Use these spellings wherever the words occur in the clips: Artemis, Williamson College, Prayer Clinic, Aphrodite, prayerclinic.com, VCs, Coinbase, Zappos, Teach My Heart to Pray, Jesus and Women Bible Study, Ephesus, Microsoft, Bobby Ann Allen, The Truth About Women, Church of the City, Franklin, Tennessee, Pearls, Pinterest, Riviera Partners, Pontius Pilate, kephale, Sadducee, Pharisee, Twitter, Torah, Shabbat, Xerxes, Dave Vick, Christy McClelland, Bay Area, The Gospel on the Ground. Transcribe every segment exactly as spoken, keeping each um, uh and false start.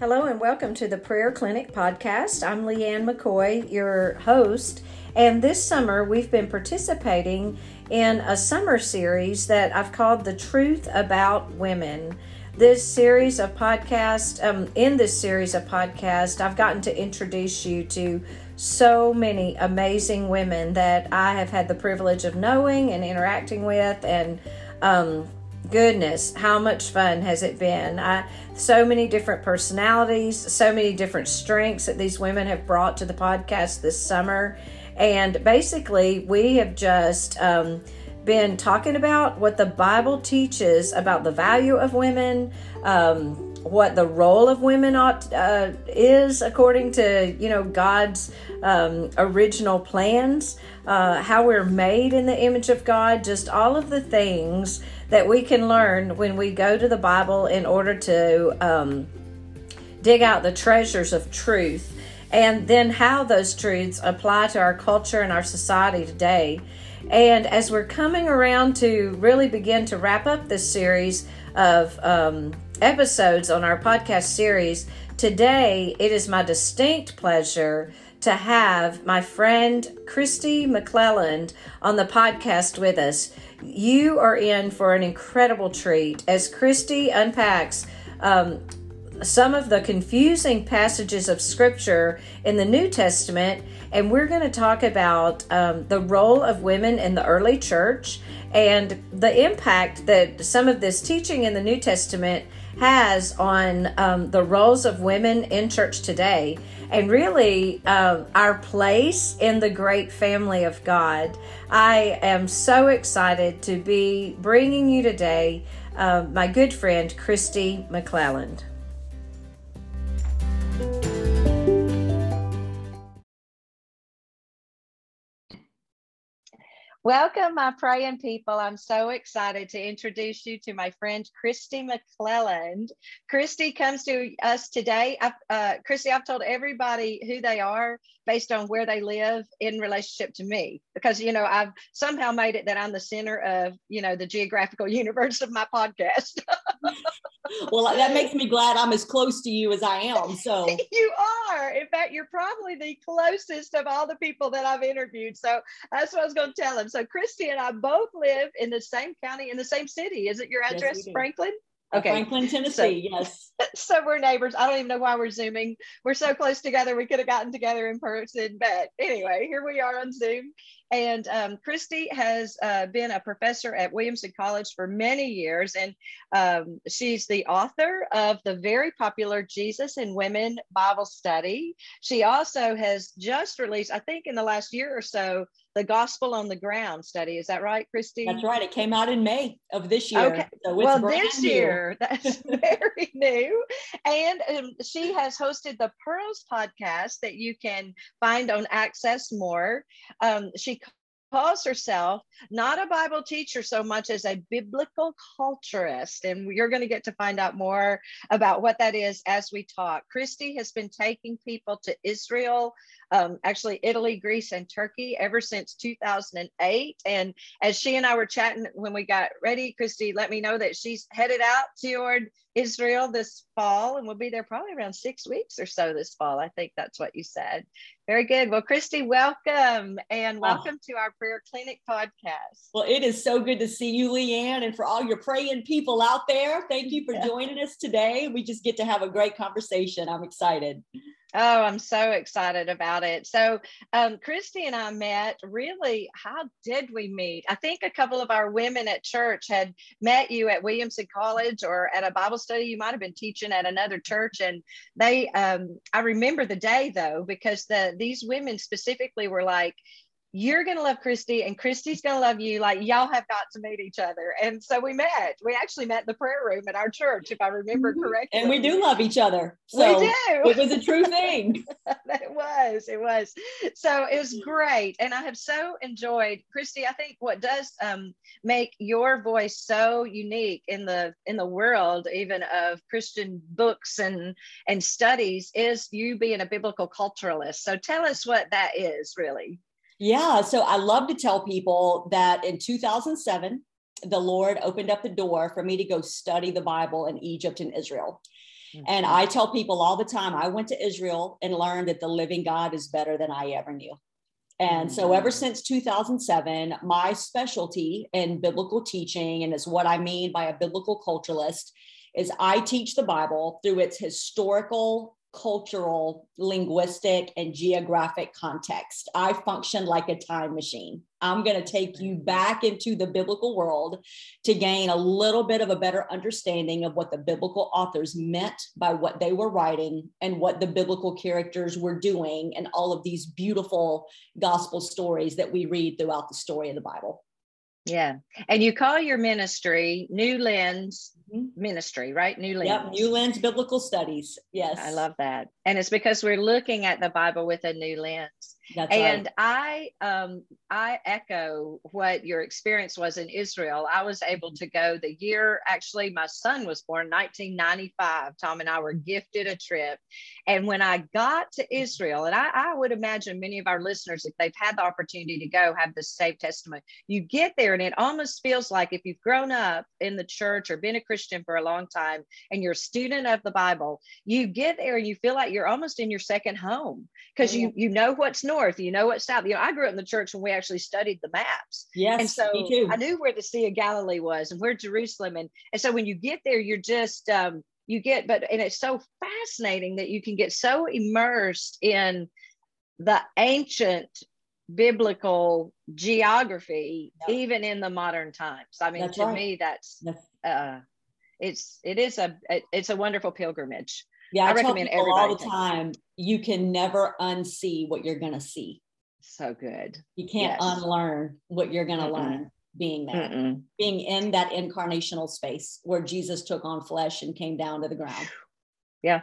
Hello and welcome to the Prayer Clinic podcast. I'm Leanne McCoy, your host, and this summer we've been participating in a summer series that I've called The Truth About Women. This series of podcasts, um, in this series of podcasts, I've gotten to introduce you to so many amazing women that I have had the privilege of knowing and interacting with, and um, goodness, how much fun has it been? I, so many different personalities, so many different strengths that these women have brought to the podcast this summer. And basically, we have just um, been talking about what the Bible teaches about the value of women, um, what the role of women ought, uh, is according to, you know, God's um, original plans, uh, how we're made in the image of God, just all of the things that we can learn when we go to the Bible in order to um, dig out the treasures of truth, and then how those truths apply to our culture and our society today. And as we're coming around to really begin to wrap up this series of um, episodes on our podcast series, today it is my distinct pleasure to have my friend Christy McClelland on the podcast with us. You are in for an incredible treat as Christy unpacks um, some of the confusing passages of Scripture in the New Testament, and we're going to talk about um, the role of women in the early church and the impact that some of this teaching in the New Testament has on um, the roles of women in church today, and really um, our place in the great family of God. I am so excited to be bringing you today uh, my good friend, Christy McClelland. Welcome, my praying people. I'm so excited to introduce you to my friend, Christy McClelland. Christy comes to us today. I've, uh, Christy, I've told everybody who they are based on where they live in relationship to me, because, you know, I've somehow made it that I'm the center of, you know, the geographical universe of my podcast. Well, that makes me glad I'm as close to you as I am. So you are. In fact, you're probably the closest of all the people that I've interviewed. So that's what I was going to tell him. So Christy and I both live in the same county, in the same city. Is it your address, yes, Franklin? Okay. Franklin, Tennessee, so, yes. So we're neighbors. I don't even know why we're Zooming. We're so close together. We could have gotten together in person, but anyway, here we are on Zoom. And um, Christy has uh, been a professor at Williamson College for many years, and um, she's the author of the very popular Jesus and Women Bible Study. She also has just released, I think in the last year or so, The Gospel on the Ground study. Is that right, Christy? That's right. It came out in May of this year. Okay. So well, this new. year, that's very new. And um, she has hosted the Pearls podcast that you can find on Access More. Um, she calls herself not a Bible teacher so much as a biblical culturist. And you're going to get to find out more about what that is as we talk. Christy has been taking people to Israel, um, actually Italy, Greece, and Turkey ever since two thousand eight. And as she and I were chatting when we got ready, Christy let me know that she's headed out toward Israel this fall and will be there probably around six weeks or so this fall. I think that's what you said. Very good. Well, Christy, welcome, and welcome oh. to our Prayer Clinic podcast. Well, it is so good to see you, Leanne, and for all your praying people out there, thank you for yeah. joining us today. We just get to have a great conversation. I'm excited. Oh, I'm so excited about it. So um, Christy and I met, really, how did we meet? I think a couple of our women at church had met you at Williamson College or at a Bible study. You might have been teaching at another church. And they, um, I remember the day, though, because the these women specifically were like, you're going to love Christy and Christy's going to love you. Like, y'all have got to meet each other. And so we met. We actually met in the prayer room at our church, if I remember correctly. And we do love each other. So we do. It was a true thing. It was. It was. So it was great. And I have so enjoyed, Christy, I think what does um, make your voice so unique in the in the world, even of Christian books and, and studies, is you being a biblical culturalist. So tell us what that is, really. Yeah. So I love to tell people that in two thousand seven, the Lord opened up the door for me to go study the Bible in Egypt and Israel. Mm-hmm. And I tell people all the time, I went to Israel and learned that the living God is better than I ever knew. And so ever since two thousand seven, my specialty in biblical teaching, and is what I mean by a biblical culturalist, is I teach the Bible through its historical, cultural, linguistic, and geographic context. I function like a time machine. I'm going to take you back into the biblical world to gain a little bit of a better understanding of what the biblical authors meant by what they were writing and what the biblical characters were doing and all of these beautiful gospel stories that we read throughout the story of the Bible. Yeah. And you call your ministry New Lens mm-hmm. Ministry, right? New Lens. Yep. New Lens Biblical Studies. Yes. I love that. And it's because we're looking at the Bible with a new lens. That's and right. I, um, I echo what your experience was in Israel. I was able to go the year, actually, my son was born, nineteen ninety-five. Tom and I were gifted a trip. And when I got to Israel, and I, I would imagine many of our listeners, if they've had the opportunity to go, have the same testimony. You get there and it almost feels like if you've grown up in the church or been a Christian for a long time and you're a student of the Bible, you get there and you feel like you're almost in your second home because mm-hmm. you, you know what's normal. North, you know what's south. You know, I grew up in the church when we actually studied the maps. Yes, and so me too. I knew where the Sea of Galilee was and where Jerusalem, and and so when you get there, you're just um, you get, but and it's so fascinating that you can get so immersed in the ancient biblical geography, yep. even in the modern times. I mean, that's to right. me, that's uh, it's it is a it's a wonderful pilgrimage. Yeah, I, I tell recommend people all the time, you can never unsee what you're going to see. So good. You can't yes. unlearn what you're going to mm-hmm. learn being there, mm-hmm. being in that incarnational space where Jesus took on flesh and came down to the ground. Yeah.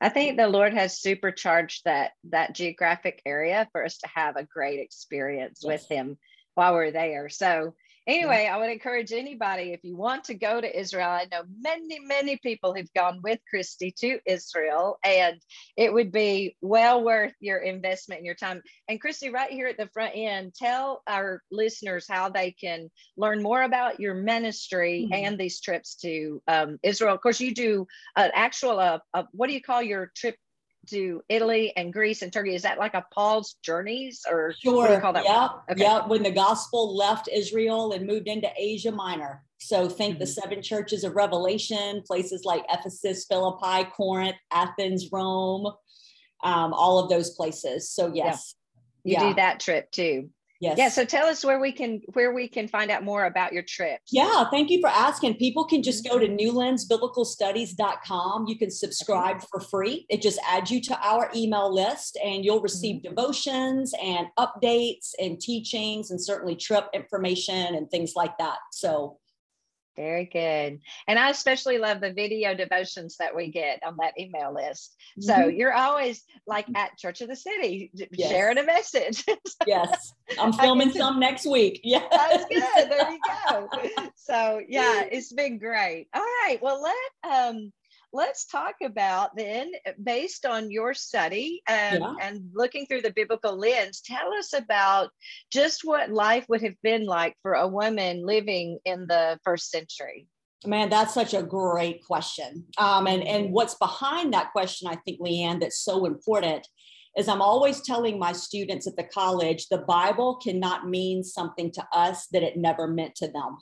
I think the Lord has supercharged that, that geographic area for us to have a great experience yes. with him while we're there. So anyway, I would encourage anybody, if you want to go to Israel, I know many, many people who've gone with Christy to Israel, and it would be well worth your investment and your time. And Christy, right here at the front end, tell our listeners how they can learn more about your ministry mm-hmm. and these trips to um, Israel. Of course, you do an actual, uh, uh, what do you call your trip to Italy and Greece and Turkey? Is that like a Paul's Journeys or sure. what do you call that? Yeah. Okay. Yep. When the gospel left Israel and moved into Asia Minor. So think mm-hmm. the seven churches of Revelation, places like Ephesus, Philippi, Corinth, Athens, Rome, um, all of those places. So yes. Yeah. You yeah. do that trip too. Yes. Yeah. So tell us where we can, where we can find out more about your trips. Yeah. Thank you for asking. People can just go to new lens biblical studies dot com. You can subscribe for free. It just adds you to our email list and you'll receive mm-hmm. devotions and updates and teachings and certainly trip information and things like that. So very good. And I especially love the video devotions that we get on that email list. So mm-hmm. you're always like at Church of the City, yes. sharing a message. Yes. I'm filming some next week. Yeah. That's good. There you go. So yeah, it's been great. All right. Well, let, um, let's talk about then, based on your study um, yeah. and looking through the biblical lens, tell us about just what life would have been like for a woman living in the first century. Man, that's such a great question. Um, and, and what's behind that question, I think, Leanne, that's so important is I'm always telling my students at the college, the Bible cannot mean something to us that it never meant to them.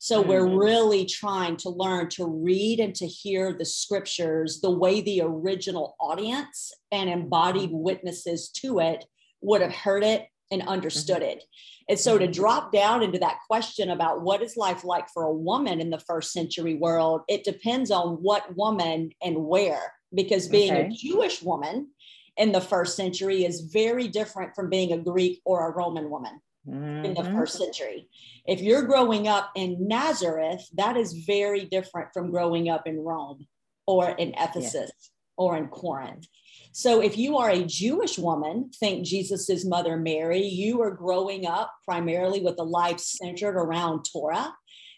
So we're really trying to learn to read and to hear the scriptures the way the original audience and embodied witnesses to it would have heard it and understood it. And so to drop down into that question about what is life like for a woman in the first century world, it depends on what woman and where, because being okay. a Jewish woman in the first century is very different from being a Greek or a Roman woman. Mm-hmm. In the first century. If you're growing up in Nazareth, that is very different from growing up in Rome or in Ephesus yeah. or in Corinth. So if you are a Jewish woman, think Jesus's mother Mary, you are growing up primarily with a life centered around Torah.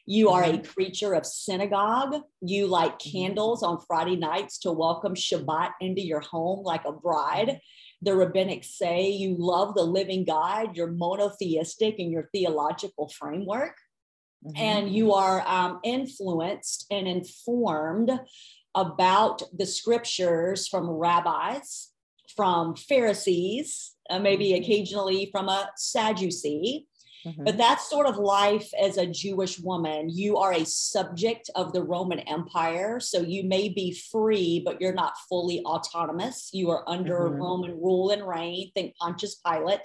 You are mm-hmm. a creature of synagogue. You light candles on Friday nights to welcome Shabbat into your home like a bride. The rabbinics say you love the living God, you're monotheistic in your theological framework, mm-hmm. and you are um, influenced and informed about the scriptures from rabbis, from Pharisees, uh, maybe occasionally from a Sadducee. Mm-hmm. But that's sort of life as a Jewish woman. You are a subject of the Roman Empire. So you may be free, but you're not fully autonomous. You are under mm-hmm. Roman rule and reign. Think Pontius Pilate.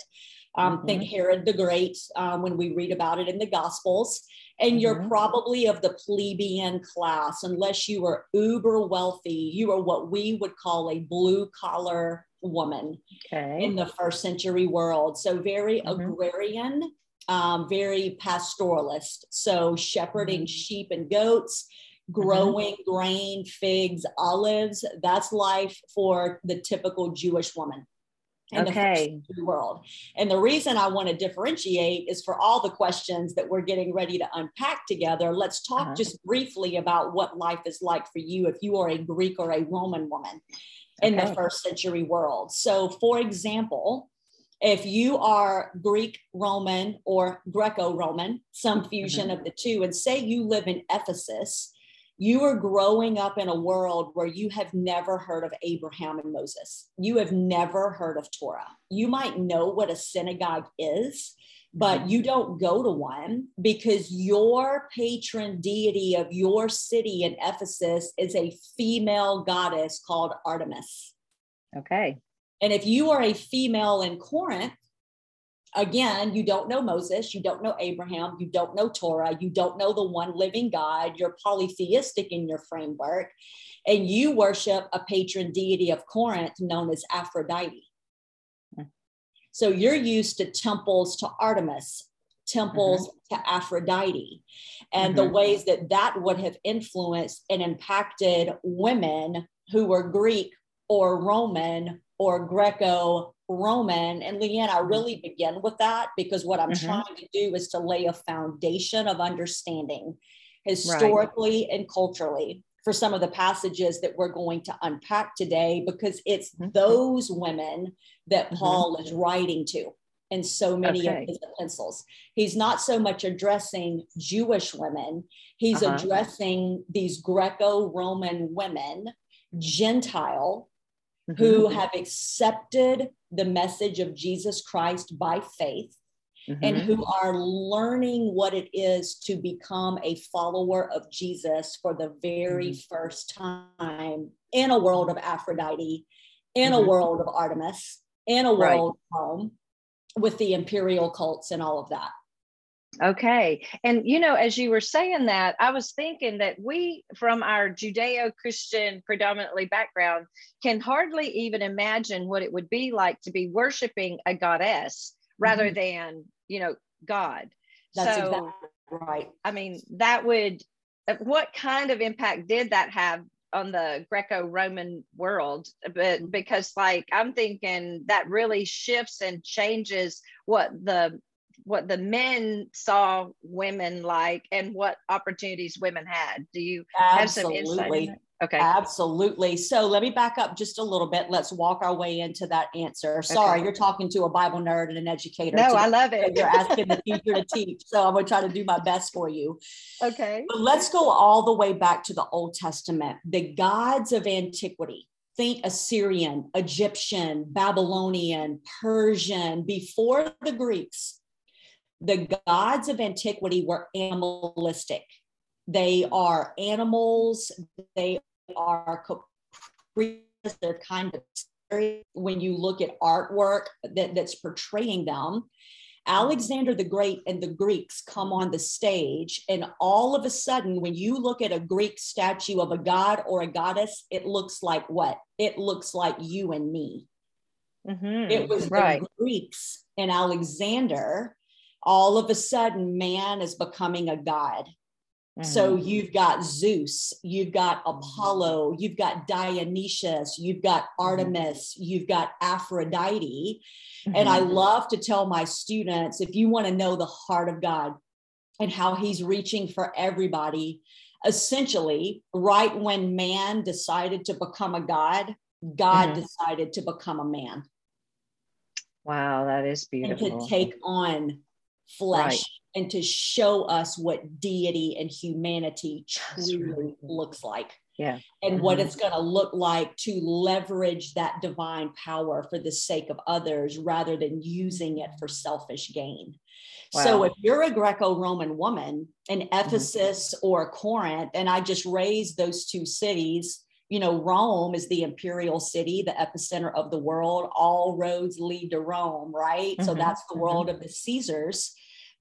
Um, mm-hmm. Think Herod the Great um, when we read about it in the Gospels. And mm-hmm. you're probably of the plebeian class, unless you are uber wealthy. You are what we would call a blue collar woman okay. in the first century world. So very mm-hmm. agrarian, um, very pastoralist. So shepherding mm-hmm. sheep and goats, growing mm-hmm. grain, figs, olives. That's life for the typical Jewish woman. In okay. the world. And the reason I want to differentiate is for all the questions that we're getting ready to unpack together. Let's talk uh-huh. just briefly about what life is like for you if you are a Greek or a Roman woman in okay. the first century world. So, for example, if you are Greek Roman or Greco-Roman, some fusion mm-hmm. of the two, and say you live in Ephesus, you are growing up in a world where you have never heard of Abraham and Moses. You have never heard of Torah. You might know what a synagogue is, but you don't go to one because your patron deity of your city in Ephesus is a female goddess called Artemis. Okay. And if you are a female in Corinth, again, you don't know Moses, you don't know Abraham, you don't know Torah, you don't know the one living God, you're polytheistic in your framework, and you worship a patron deity of Corinth known as Aphrodite. Mm-hmm. So you're used to temples to Artemis, temples mm-hmm. to Aphrodite, and mm-hmm. the ways that that would have influenced and impacted women who were Greek or Roman or Greco Roman. And Leanne, I really begin with that because what I'm mm-hmm. trying to do is to lay a foundation of understanding historically right. and culturally for some of the passages that we're going to unpack today, because it's mm-hmm. those women that mm-hmm. Paul is writing to in so many okay. of his epistles. He's not so much addressing Jewish women. He's uh-huh. addressing these Greco-Roman women, Gentile, mm-hmm. who have accepted the message of Jesus Christ by faith mm-hmm. and who are learning what it is to become a follower of Jesus for the very mm-hmm. first time in a world of Aphrodite, in mm-hmm. a world of Artemis, in a world right. of Rome, with the imperial cults and all of that. Okay. And, you know, as you were saying that, I was thinking that we, from our Judeo-Christian predominantly background, can hardly even imagine what it would be like to be worshiping a goddess rather mm-hmm. than, you know, God. That's so, exactly right. I mean, that would, what kind of impact did that have on the Greco-Roman world? But because, like, I'm thinking that really shifts and changes what the what the men saw women like and what opportunities women had. Do you absolutely. Have some insight? Okay. Absolutely. So let me back up just a little bit. Let's walk our way into that answer. Sorry, okay. you're talking to a Bible nerd and an educator. No, today. I love it. You're asking the teacher to teach. So I'm going to try to do my best for you. Okay. But let's go all the way back to the Old Testament. The gods of antiquity. Think Assyrian, Egyptian, Babylonian, Persian, before the Greeks. The gods of antiquity were animalistic. They are animals. They are capricious. They're kind of scary when you look at artwork that, that's portraying them. Alexander the Great and the Greeks come on the stage, and all of a sudden, when you look at a Greek statue of a god or a goddess, it looks like what? It looks like you and me. Mm-hmm. It was right. the Greeks and Alexander. All of a sudden, man is becoming a god. Mm-hmm. So you've got Zeus, you've got Apollo, you've got Dionysus, you've got Artemis, mm-hmm. you've got Aphrodite. Mm-hmm. And I love to tell my students, if you want to know the heart of God and how he's reaching for everybody, essentially, right when man decided to become a god, God mm-hmm. decided to become a man. Wow, that is beautiful. And to take on flesh right. and to show us what deity and humanity truly looks like. yeah. and mm-hmm. what it's going to look like to leverage that divine power for the sake of others rather than using it for selfish gain. Wow. So if you're a Greco-Roman woman in Ephesus mm-hmm. or Corinth, and I just raised those two cities, you know, Rome is the imperial city, the epicenter of the world. All roads lead to Rome, right? Mm-hmm. So that's the world mm-hmm. of the Caesars.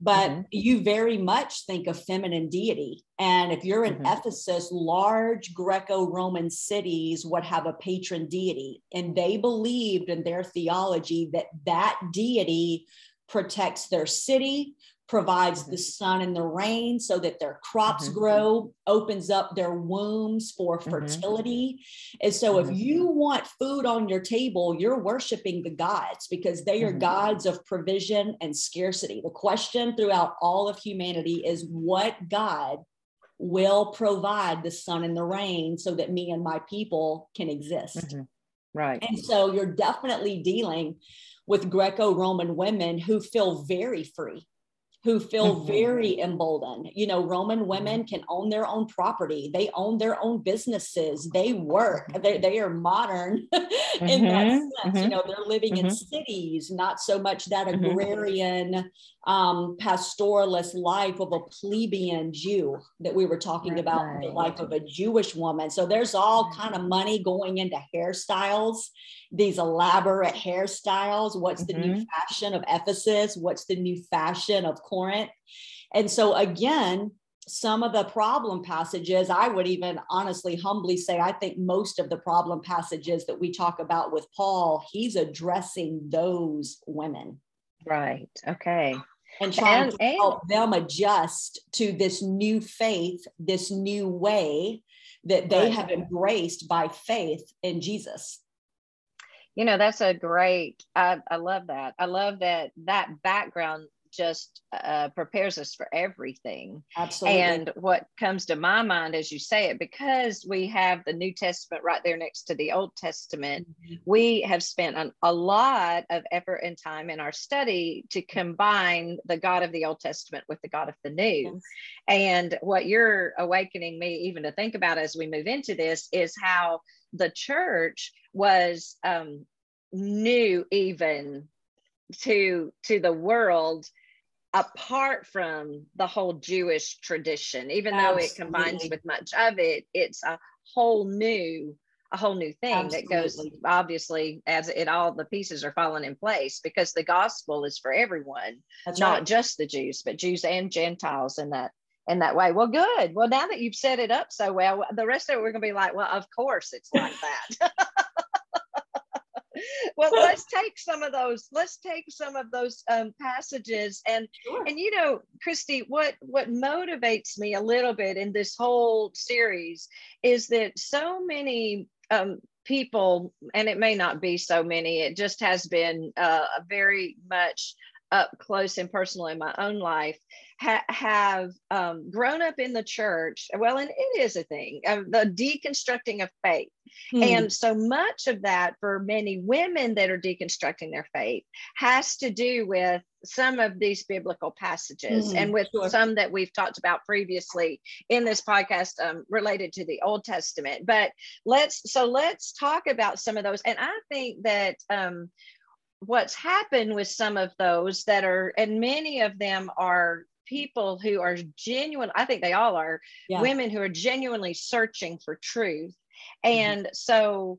But mm-hmm. you very much think of feminine deity. And if you're in mm-hmm. Ephesus, large Greco-Roman cities would have a patron deity. And they believed in their theology that that deity protects their city, provides mm-hmm. the sun and the rain so that their crops mm-hmm. grow, opens up their wombs for fertility. Mm-hmm. And so mm-hmm. if you want food on your table, you're worshiping the gods because they are mm-hmm. gods of provision and scarcity. The question throughout all of humanity is, what God will provide the sun and the rain so that me and my people can exist? Mm-hmm. Right. And so you're definitely dealing with Greco-Roman women who feel very free, who feel mm-hmm. very emboldened. You know, Roman women can own their own property. They own their own businesses. They work. They, they are modern mm-hmm. in that sense. Mm-hmm. You know, they're living mm-hmm. in cities, not so much that agrarian, mm-hmm. um, pastoralist life of a plebeian Jew that we were talking right. about, right. the life of a Jewish woman. So there's all kind of money going into hairstyles, these elaborate hairstyles. What's mm-hmm. the new fashion of Ephesus? What's the new fashion of Corinth? And so again, some of the problem passages, I would even honestly, humbly say, I think most of the problem passages that we talk about with Paul, he's addressing those women. Right. Okay. And trying and, to and- help them adjust to this new faith, this new way that they right. have embraced by faith in Jesus. You know, that's a great, I, I love that. I love that that background just uh, prepares us for everything. Absolutely. And what comes to my mind as you say it, because we have the New Testament right there next to the Old Testament, mm-hmm. we have spent an, a lot of effort and time in our study to combine the God of the Old Testament with the God of the New. Yes. And what you're awakening me even to think about as we move into this is how the church was um, new even to to the world apart from the whole Jewish tradition, even Absolutely. Though it combines with much of it, it's a whole new, a whole new thing Absolutely. That goes, obviously, as it all the pieces are falling in place because the gospel is for everyone, That's not right. just the Jews, but Jews and Gentiles in that in that way. Well, good. Well, now that you've set it up so well, the rest of it, we're going to be like, well, of course it's like that. Well, let's take some of those, let's take some of those um, passages and, sure. and, you know, Christy, what, what motivates me a little bit in this whole series is that so many um, people, and it may not be so many, it just has been uh, very much up close and personal in my own life, ha- have um, grown up in the church. Well, and it is a thing, uh, the deconstructing of faith. Hmm. And so much of that for many women that are deconstructing their faith has to do with some of these biblical passages hmm. and with sure. some that we've talked about previously in this podcast um, related to the Old Testament. But let's, so let's talk about some of those. And I think that, um, what's happened with some of those that are, and many of them are people who are genuine, I think they all are yeah. women who are genuinely searching for truth. And mm-hmm. so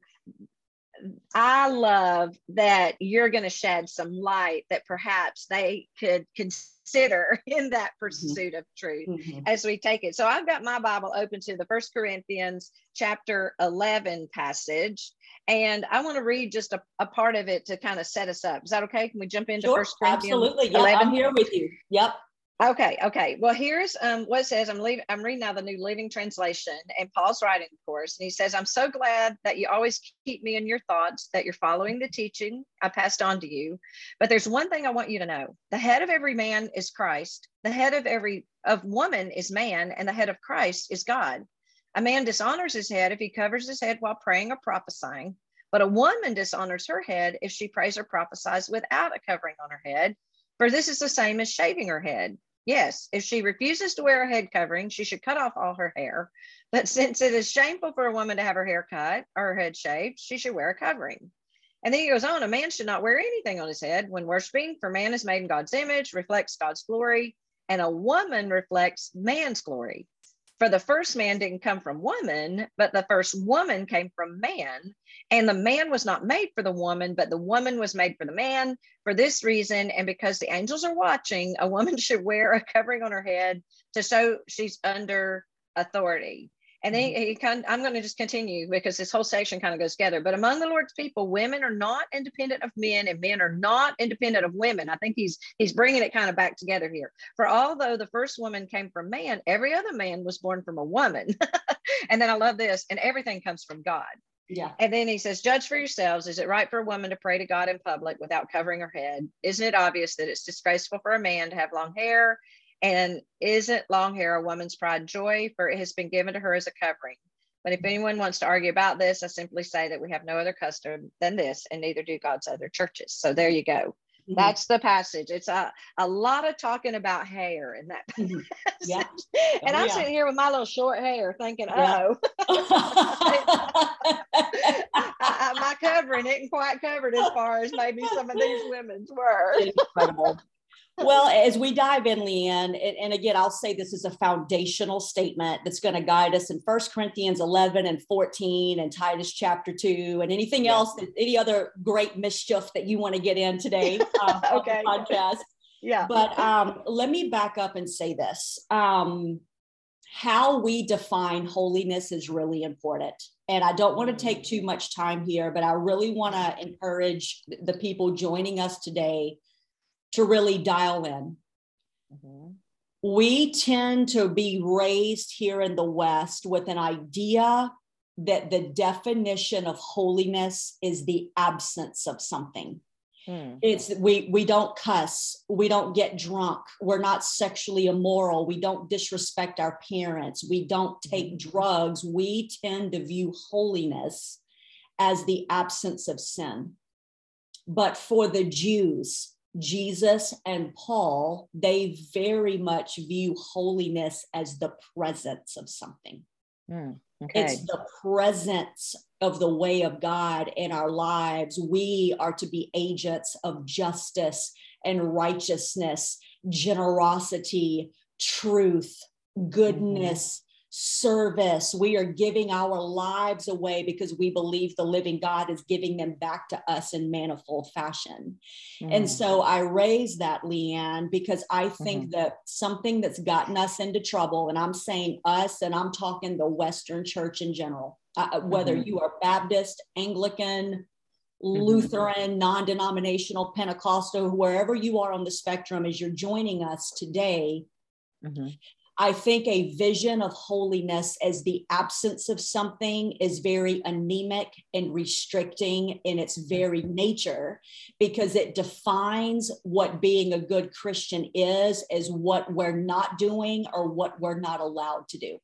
I love that you're going to shed some light that perhaps they could consider in that pursuit mm-hmm. of truth mm-hmm. as we take it. So I've got my Bible open to the First Corinthians chapter eleven passage. And I want to read just a, a part of it to kind of set us up. Is that okay? Can we jump into sure, First Corinthians? Absolutely. Yep, eleven? I'm here with you. Yep. Okay. Okay. Well, here's um, what it says. I'm leaving. I'm reading now the New Living Translation, and Paul's writing, of course. And he says, "I'm so glad that you always keep me in your thoughts, that you're following the teaching I passed on to you. But there's one thing I want you to know: the head of every man is Christ. The head of every of woman is man, and the head of Christ is God. A man dishonors his head if he covers his head while praying or prophesying, but a woman dishonors her head if she prays or prophesies without a covering on her head, for this is the same as shaving her head. Yes, if she refuses to wear a head covering, she should cut off all her hair. But since it is shameful for a woman to have her hair cut or her head shaved, she should wear a covering. And then he goes on, a man should not wear anything on his head when worshiping, for man is made in God's image, reflects God's glory, and a woman reflects man's glory. For the first man didn't come from woman, but the first woman came from man. And the man was not made for the woman, but the woman was made for the man. For this reason, and because the angels are watching, a woman should wear a covering on her head to show she's under authority. And then he kind of, I'm going to just continue because this whole section kind of goes together. But among the Lord's people, women are not independent of men, and men are not independent of women. I think he's he's bringing it kind of back together here. For although the first woman came from man, every other man was born from a woman. And then I love this. And everything comes from God. Yeah. And then he says, judge for yourselves. Is it right for a woman to pray to God in public without covering her head? Isn't it obvious that it's disgraceful for a man to have long hair? And isn't long hair a woman's pride and joy, for it has been given to her as a covering? But if anyone wants to argue about this, I simply say that we have no other custom than this, and neither do God's other churches. So there you go. Mm-hmm. That's the passage. It's a, a lot of talking about hair in that passage. Mm-hmm. Yeah. Oh, and I'm yeah. sitting here with my little short hair thinking, yeah. oh, I, I, my covering isn't quite covered as far as maybe some of these women's were. Incredible. Well, as we dive in, Leanne, and, and again, I'll say this is a foundational statement that's going to guide us in First Corinthians eleven and fourteen and Titus chapter two and anything yes. else, any other great mischief that you want to get in today uh, okay. on the podcast. Yeah. But um, let me back up and say this. Um, how we define holiness is really important. And I don't want to take too much time here, but I really want to encourage the people joining us today to really dial in. Mm-hmm. We tend to be raised here in the West with an idea that the definition of holiness is the absence of something. Mm. It's we, we don't cuss, we don't get drunk, we're not sexually immoral, we don't disrespect our parents, we don't take mm-hmm. drugs. We tend to view holiness as the absence of sin. But for the Jews, Jesus and Paul, they very much view holiness as the presence of something. Mm, okay. It's the presence of the way of God in our lives. We are to be agents of justice and righteousness, generosity, truth, goodness, mm-hmm. service. We are giving our lives away because we believe the living God is giving them back to us in manifold fashion. Mm-hmm. And so I raise that, Leanne, because I think mm-hmm. that something that's gotten us into trouble, and I'm saying us, and I'm talking the Western church in general, uh, whether mm-hmm. you are Baptist, Anglican, mm-hmm. Lutheran, non-denominational, Pentecostal, wherever you are on the spectrum as you're joining us today, mm-hmm. I think a vision of holiness as the absence of something is very anemic and restricting in its very nature, because it defines what being a good Christian is, as what we're not doing or what we're not allowed to do.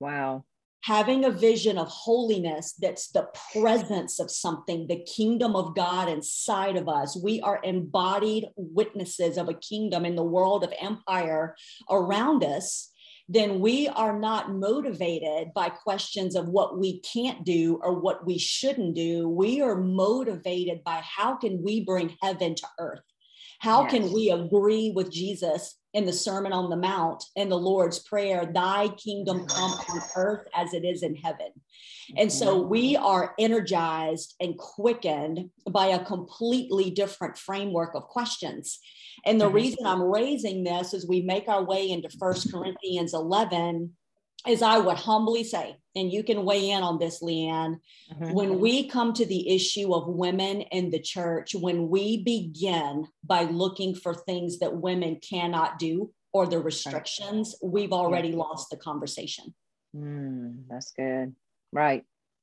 Wow. Having a vision of holiness that's the presence of something, the kingdom of God inside of us. We are embodied witnesses of a kingdom in the world of empire around us. Then we are not motivated by questions of what we can't do or what we shouldn't do. We are motivated by how can we bring heaven to earth? How yes. can we agree with Jesus in the Sermon on the Mount and the Lord's Prayer, thy kingdom come on earth as it is in heaven? And so we are energized and quickened by a completely different framework of questions. And the reason I'm raising this as we make our way into First Corinthians eleven is, I would humbly say, and you can weigh in on this, Leanne, mm-hmm. when we come to the issue of women in the church, when we begin by looking for things that women cannot do or the restrictions, we've already yeah. lost the conversation. Mm, that's good. Right.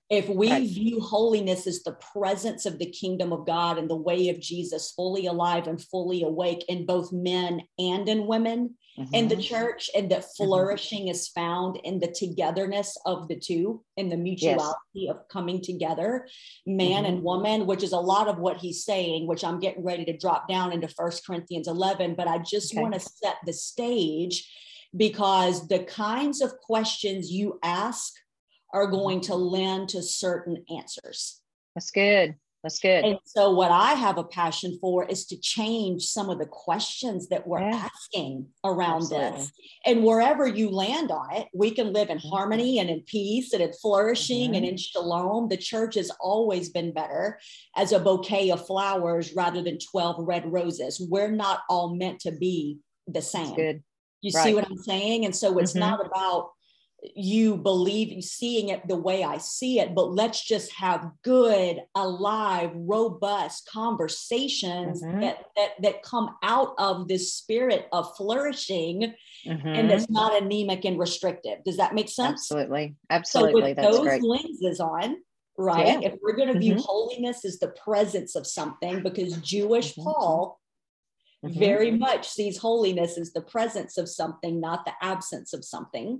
If we right. view holiness as the presence of the kingdom of God and the way of Jesus fully alive and fully awake in both men and in women mm-hmm. in the church, and that flourishing mm-hmm. is found in the togetherness of the two and the mutuality yes. of coming together, man mm-hmm. and woman, which is a lot of what he's saying, which I'm getting ready to drop down into First Corinthians eleven, but I just okay. want to set the stage, because the kinds of questions you ask are going to lend to certain answers. That's good. That's good. And so what I have a passion for is to change some of the questions that we're yeah. asking around Absolutely. This. And wherever you land on it, we can live in harmony and in peace and in flourishing mm-hmm. and in shalom. The church has always been better as a bouquet of flowers rather than twelve red roses. We're not all meant to be the same. That's good. You right. see what I'm saying? And so it's mm-hmm. not about you believe in seeing it the way I see it, but let's just have good, alive, robust conversations mm-hmm. that, that, that come out of this spirit of flourishing mm-hmm. and that's not anemic and restrictive. Does that make sense? Absolutely. Absolutely. So with that's those great. lenses on, right? Yeah. If we're going to view mm-hmm. holiness as the presence of something, because Jewish mm-hmm. Paul Mm-hmm. very much sees holiness as the presence of something, not the absence of something.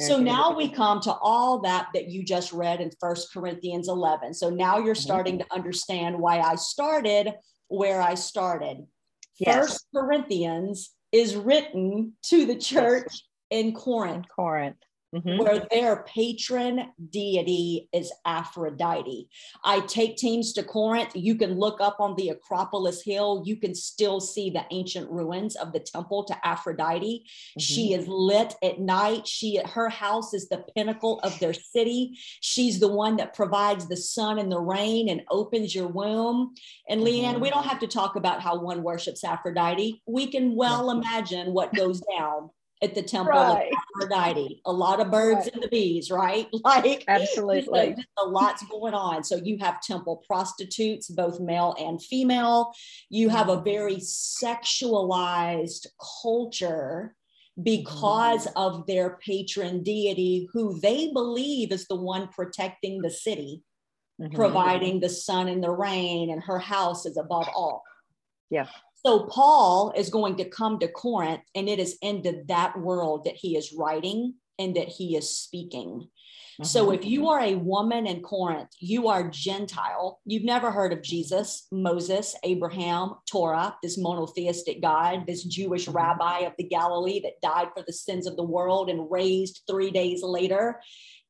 Very so good. Now we come to all that that you just read in First Corinthians eleven. So now you're mm-hmm. starting to understand why I started where I started. Yes. First Corinthians is written to the church yes. in Corinth. In Corinth. Mm-hmm. where their patron deity is Aphrodite. I take teams to Corinth. You can look up on the Acropolis Hill. You can still see the ancient ruins of the temple to Aphrodite. Mm-hmm. She is lit at night. She, her house is the pinnacle of their city. She's the one that provides the sun and the rain and opens your womb. And Leanne, mm-hmm. we don't have to talk about how one worships Aphrodite. We can well imagine what goes down at the temple right. of Aphrodite. A lot of birds right. and the bees, right? Like absolutely, like, a lot's going on. So you have temple prostitutes, both male and female. You have a very sexualized culture because mm-hmm. of their patron deity, who they believe is the one protecting the city, mm-hmm. providing the sun and the rain, and her house is above all. Yeah. So Paul is going to come to Corinth, and it is into that world that he is writing and that he is speaking. Mm-hmm. So if you are a woman in Corinth, you are Gentile. You've never heard of Jesus, Moses, Abraham, Torah, this monotheistic God, this Jewish mm-hmm. rabbi of the Galilee that died for the sins of the world and raised three days later.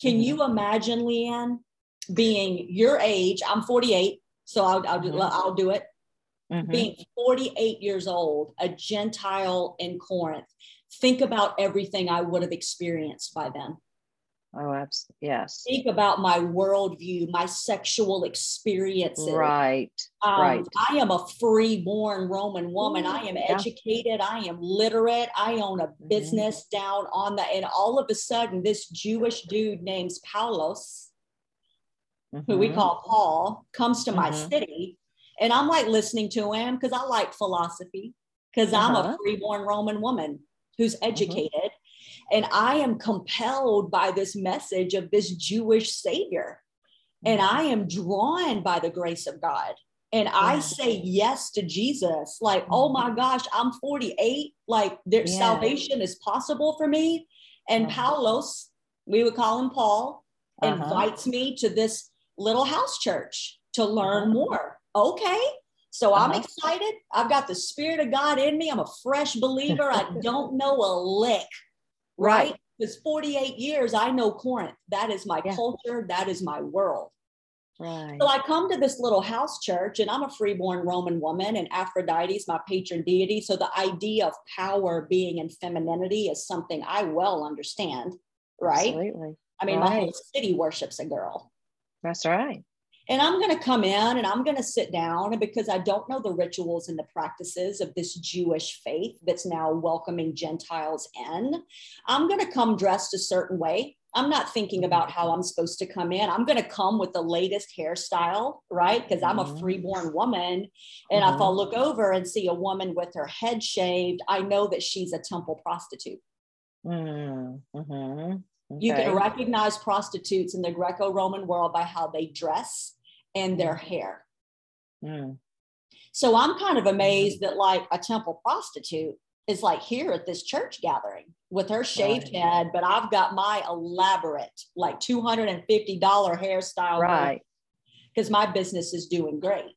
Can mm-hmm. you imagine, Leanne, being your age? I'm forty-eight, so I'll, I'll, mm-hmm. I'll do it. Mm-hmm. Being forty-eight years old, a Gentile in Corinth, think about everything I would have experienced by then. Oh, absolutely. Yes. Think about my worldview, my sexual experiences. Right. Um, right. I am a free-born Roman woman. Ooh, I am yeah. educated. I am literate. I own a business mm-hmm. down on the, and all of a sudden, this Jewish dude named Paulos, mm-hmm. who we call Paul, comes to mm-hmm. my city. And I'm like listening to him because I like philosophy, because uh-huh. I'm a freeborn Roman woman who's educated. Uh-huh. And I am compelled by this message of this Jewish savior. Uh-huh. And I am drawn by the grace of God. And uh-huh. I say yes to Jesus. Like, uh-huh. oh my gosh, I'm forty-eight. Like their yeah. salvation is possible for me. And uh-huh. Paulos, we would call him Paul, uh-huh. invites me to this little house church to learn uh-huh. more. Okay. So I'm uh-huh. excited. I've got the Spirit of God in me. I'm a fresh believer. I don't know a lick, right? Because forty-eight years, I know Corinth. That is my yeah. culture. That is my world. Right. So I come to this little house church, and I'm a freeborn Roman woman, and Aphrodite is my patron deity. So the idea of power being in femininity is something I well understand, right? Absolutely. I mean, right. my whole city worships a girl. That's right. And I'm going to come in and I'm going to sit down, and because I don't know the rituals and the practices of this Jewish faith that's now welcoming Gentiles in, I'm going to come dressed a certain way. I'm not thinking about how I'm supposed to come in. I'm going to come with the latest hairstyle, right? Because I'm mm-hmm. a freeborn woman. And mm-hmm. if I look over and see a woman with her head shaved, I know that she's a temple prostitute. Mm-hmm. Okay. You can recognize prostitutes in the Greco-Roman world by how they dress and their hair. Mm. So I'm kind of amazed that like a temple prostitute is like here at this church gathering with her shaved right. head, but I've got my elaborate, like two hundred fifty dollars hairstyle. Right. Because my business is doing great.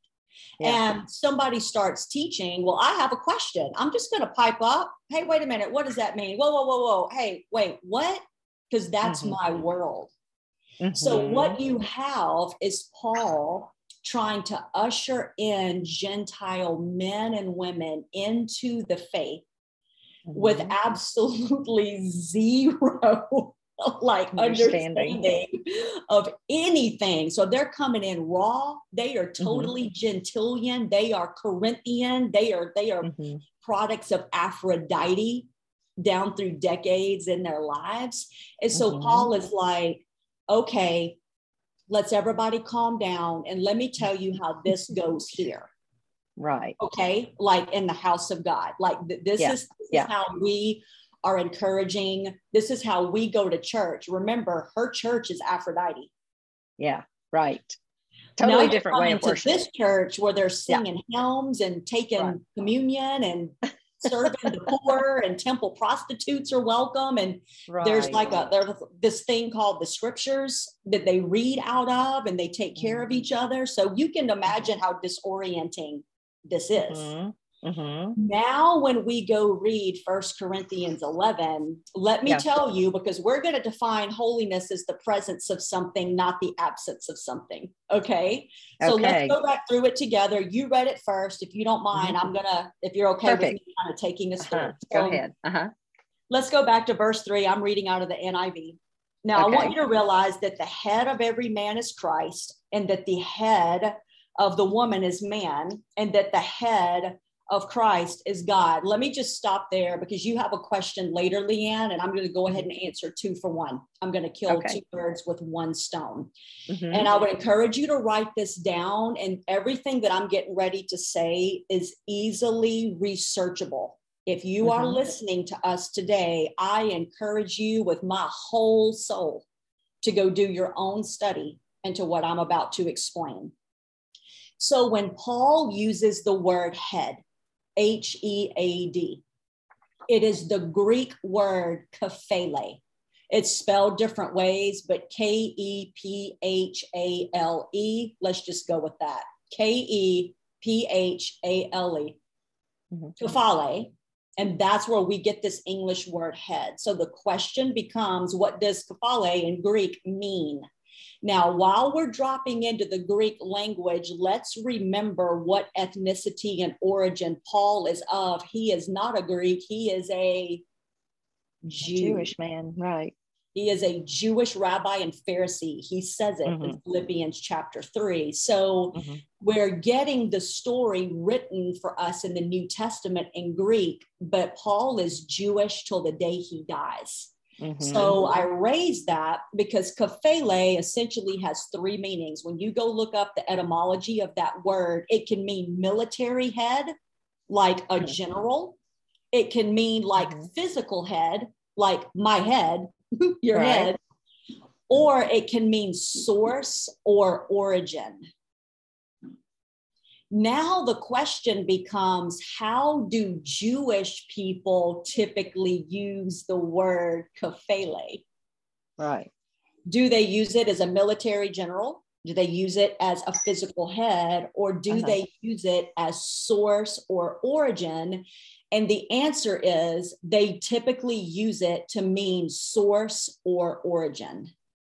Yeah. And somebody starts teaching, well, I have a question. I'm just going to pipe up. Hey, wait a minute. What does that mean? Whoa, whoa, whoa, whoa. Hey, wait, what? Because that's mm-hmm. my world. Mm-hmm. So what you have is Paul trying to usher in Gentile men and women into the faith mm-hmm. with absolutely zero like understanding. understanding of anything. So they're coming in raw. They are totally mm-hmm. Gentilian. They are Corinthian. They are, they are mm-hmm. products of Aphrodite down through decades in their lives. And so mm-hmm. Paul is like, okay, let's everybody calm down and let me tell you how this goes here. Right. Okay. Like in the house of God, like th- this yeah. is, this yeah. is how we are encouraging. This is how we go to church. Remember, her church is Aphrodite. Yeah. Right. Totally now different way of worship. This church where they're singing yeah. hymns and taking right. communion and serving the poor, and temple prostitutes are welcome. And right. there's like a, there's this thing called the scriptures that they read out of, and they take care mm-hmm. of each other. So you can imagine how disorienting this is. Mm-hmm. Mm-hmm. Now, when we go read First Corinthians eleven, let me yeah. tell you, because we're going to define holiness as the presence of something, not the absence of something. Okay. So okay. let's go back through it together. You read it first. If you don't mind, mm-hmm. I'm going to, if you're okay Perfect. With me kind of taking us through. Uh-huh. So go ahead. Uh-huh. Let's go back to verse three. I'm reading out of the N I V. Now okay. I want you to realize that the head of every man is Christ, and that the head of the woman is man, and that the head of Christ is God. Let me just stop there, because you have a question later, Leanne, and I'm going to go ahead and answer two for one. I'm going to kill okay. two birds with one stone. Mm-hmm. And I would encourage you to write this down, and everything that I'm getting ready to say is easily researchable. If you mm-hmm. are listening to us today, I encourage you with my whole soul to go do your own study into what I'm about to explain. So when Paul uses the word head, H E A D. It is the Greek word kephale. It's spelled different ways, but K E P H A L E. Let's just go with that. K E P H A L E. Mm-hmm. Kephale. And that's where we get this English word head. So the question becomes, what does kephale in Greek mean? Now, while we're dropping into the Greek language, let's remember what ethnicity and origin Paul is of. He is not a Greek. He is a Jew. Jewish man, right. He is a Jewish rabbi and Pharisee. He says it mm-hmm. in Philippians chapter three. So mm-hmm. we're getting the story written for us in the New Testament in Greek, but Paul is Jewish till the day he dies. Mm-hmm. So I raised that because kephale essentially has three meanings. When you go look up the etymology of that word, it can mean military head, like a general. It can mean like mm-hmm. physical head, like my head, your right. head, or it can mean source or origin. Now the question becomes, how do Jewish people typically use the word kephale? Right. Do they use it as a military general? Do they use it as a physical head? Or do uh-huh. they use it as source or origin? And the answer is they typically use it to mean source or origin.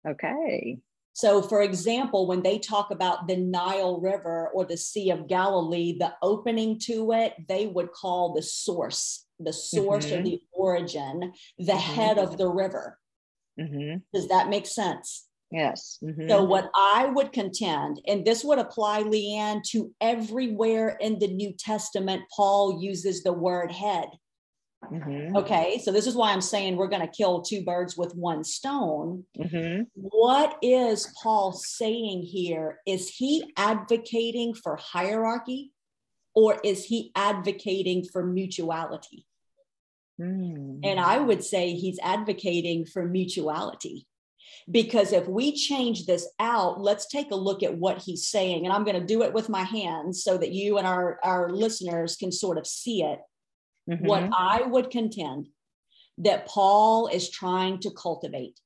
Okay. So, for example, when they talk about the Nile River or the Sea of Galilee, the opening to it, they would call the source, the source mm-hmm. or the origin, the mm-hmm. head of the river. Mm-hmm. Does that make sense? Yes. Mm-hmm. So what I would contend, and this would apply, Leanne, to everywhere in the New Testament, Paul uses the word head. Mm-hmm. Okay, so this is why I'm saying we're going to kill two birds with one stone. Mm-hmm. What is Paul saying here? Is he advocating for hierarchy, or is he advocating for mutuality? Mm. And I would say he's advocating for mutuality. Because if we change this out, let's take a look at what he's saying. And I'm going to do it with my hands so that you and our, our listeners can sort of see it. Mm-hmm. What I would contend that Paul is trying to cultivate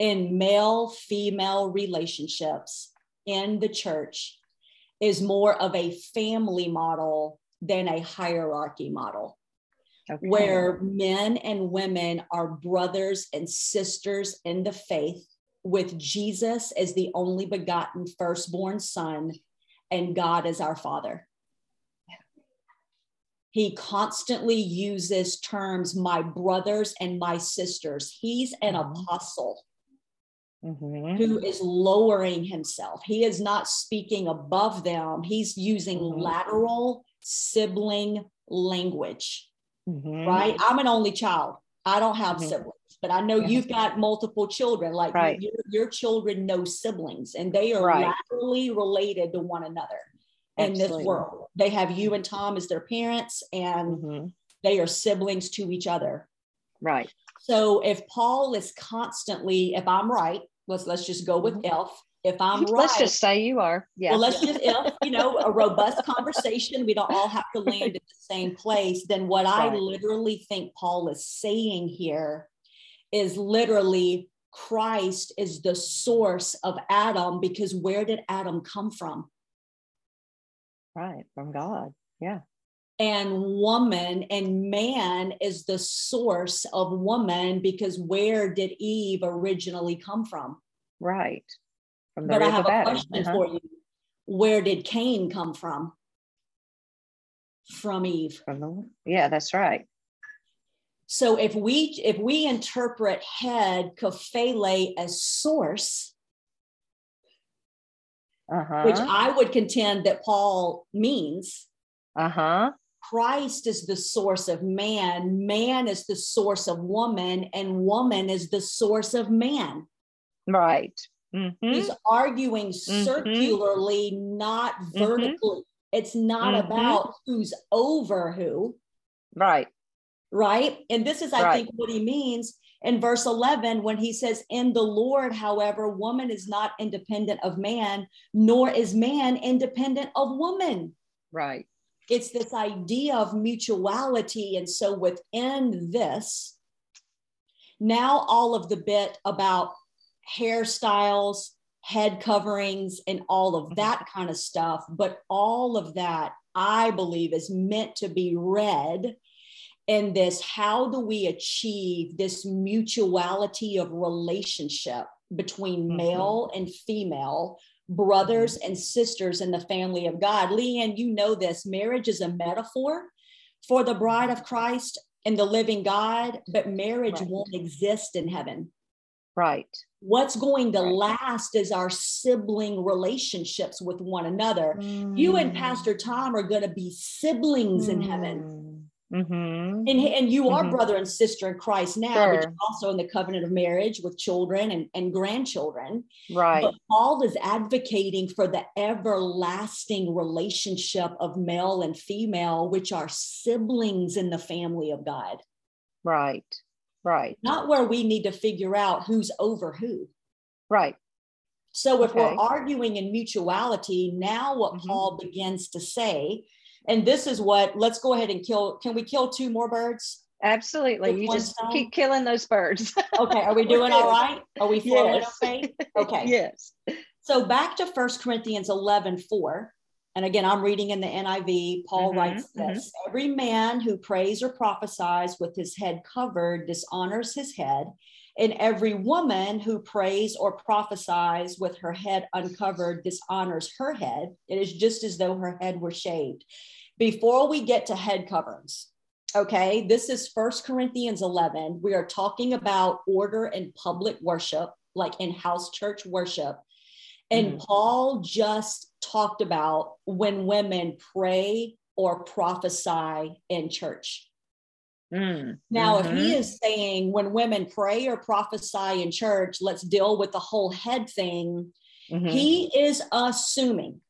in male-female relationships in the church is more of a family model than a hierarchy model. Okay. Where men and women are brothers and sisters in the faith, with Jesus as the only begotten firstborn son, and God as our Father. He constantly uses terms, my brothers and my sisters. He's an apostle mm-hmm. who is lowering himself. He is not speaking above them. He's using mm-hmm. lateral sibling language. Mm-hmm. Right? I'm an only child. I don't have mm-hmm. siblings, but I know yeah. you've got multiple children. Like right. your, your children know siblings, and they are right. laterally related to one another Absolutely. in this world. They have you and Tom as their parents, and mm-hmm. they are siblings to each other. Right. So if Paul is constantly, if I'm right, let's let's just go with mm-hmm. Elf. If I'm right, let's just say you are. Yeah. Well, let's just, if, you know, a robust conversation, we don't all have to land at the same place. Then what right. I literally think Paul is saying here is literally Christ is the source of Adam, because where did Adam come from? Right. From God. Yeah. And woman and man is the source of woman, because where did Eve originally come from? Right. But I have a question uh-huh. for you. Where did Cain come from? From Eve. From the, yeah, that's right. So if we if we interpret head, kephale, as source, uh-huh. which I would contend that Paul means, uh-huh. Christ is the source of man, man is the source of woman, and woman is the source of man. Right. Mm-hmm. He's arguing circularly, mm-hmm. not vertically. Mm-hmm. It's not mm-hmm. about who's over who. Right. Right. And this is, I right. think, what he means in verse eleven when he says, in the Lord, however, woman is not independent of man, nor is man independent of woman. Right. It's this idea of mutuality. And so within this, now all of the bit about hairstyles, head coverings, and all of that kind of stuff. But all of that, I believe, is meant to be read in this, how do we achieve this mutuality of relationship between mm-hmm. male and female, brothers and sisters in the family of God? Leanne, you know this, marriage is a metaphor for the bride of Christ and the living God, but marriage right. won't exist in heaven. Right. What's going to right. last is our sibling relationships with one another. Mm. You and Pastor Tom are going to be siblings mm. in heaven. Mm-hmm. And, and you mm-hmm. are brother and sister in Christ now, sure. but you're also in the covenant of marriage with children and, and grandchildren. Right. But Paul is advocating for the everlasting relationship of male and female, which are siblings in the family of God. Right. Right. Not where we need to figure out who's over who. Right. So if okay. we're arguing in mutuality, now what mm-hmm. Paul begins to say, and this is what, let's go ahead and kill, can we kill two more birds? Absolutely. You just stone? keep killing those birds. Okay. Are we doing all right? Are we flowing yes. okay? Okay. Yes. So back to First Corinthians eleven four. And again, I'm reading in the N I V, Paul mm-hmm, writes this, mm-hmm. every man who prays or prophesies with his head covered dishonors his head, and every woman who prays or prophesies with her head uncovered dishonors her head. It is just as though her head were shaved. Before we get to head coverings, okay, this is First Corinthians eleven. We are talking about order in public worship, like in house church worship. And mm. Paul just talked about when women pray or prophesy in church. Mm. Now, mm-hmm. if he is saying when women pray or prophesy in church, let's deal with the whole head thing. Mm-hmm. He is assuming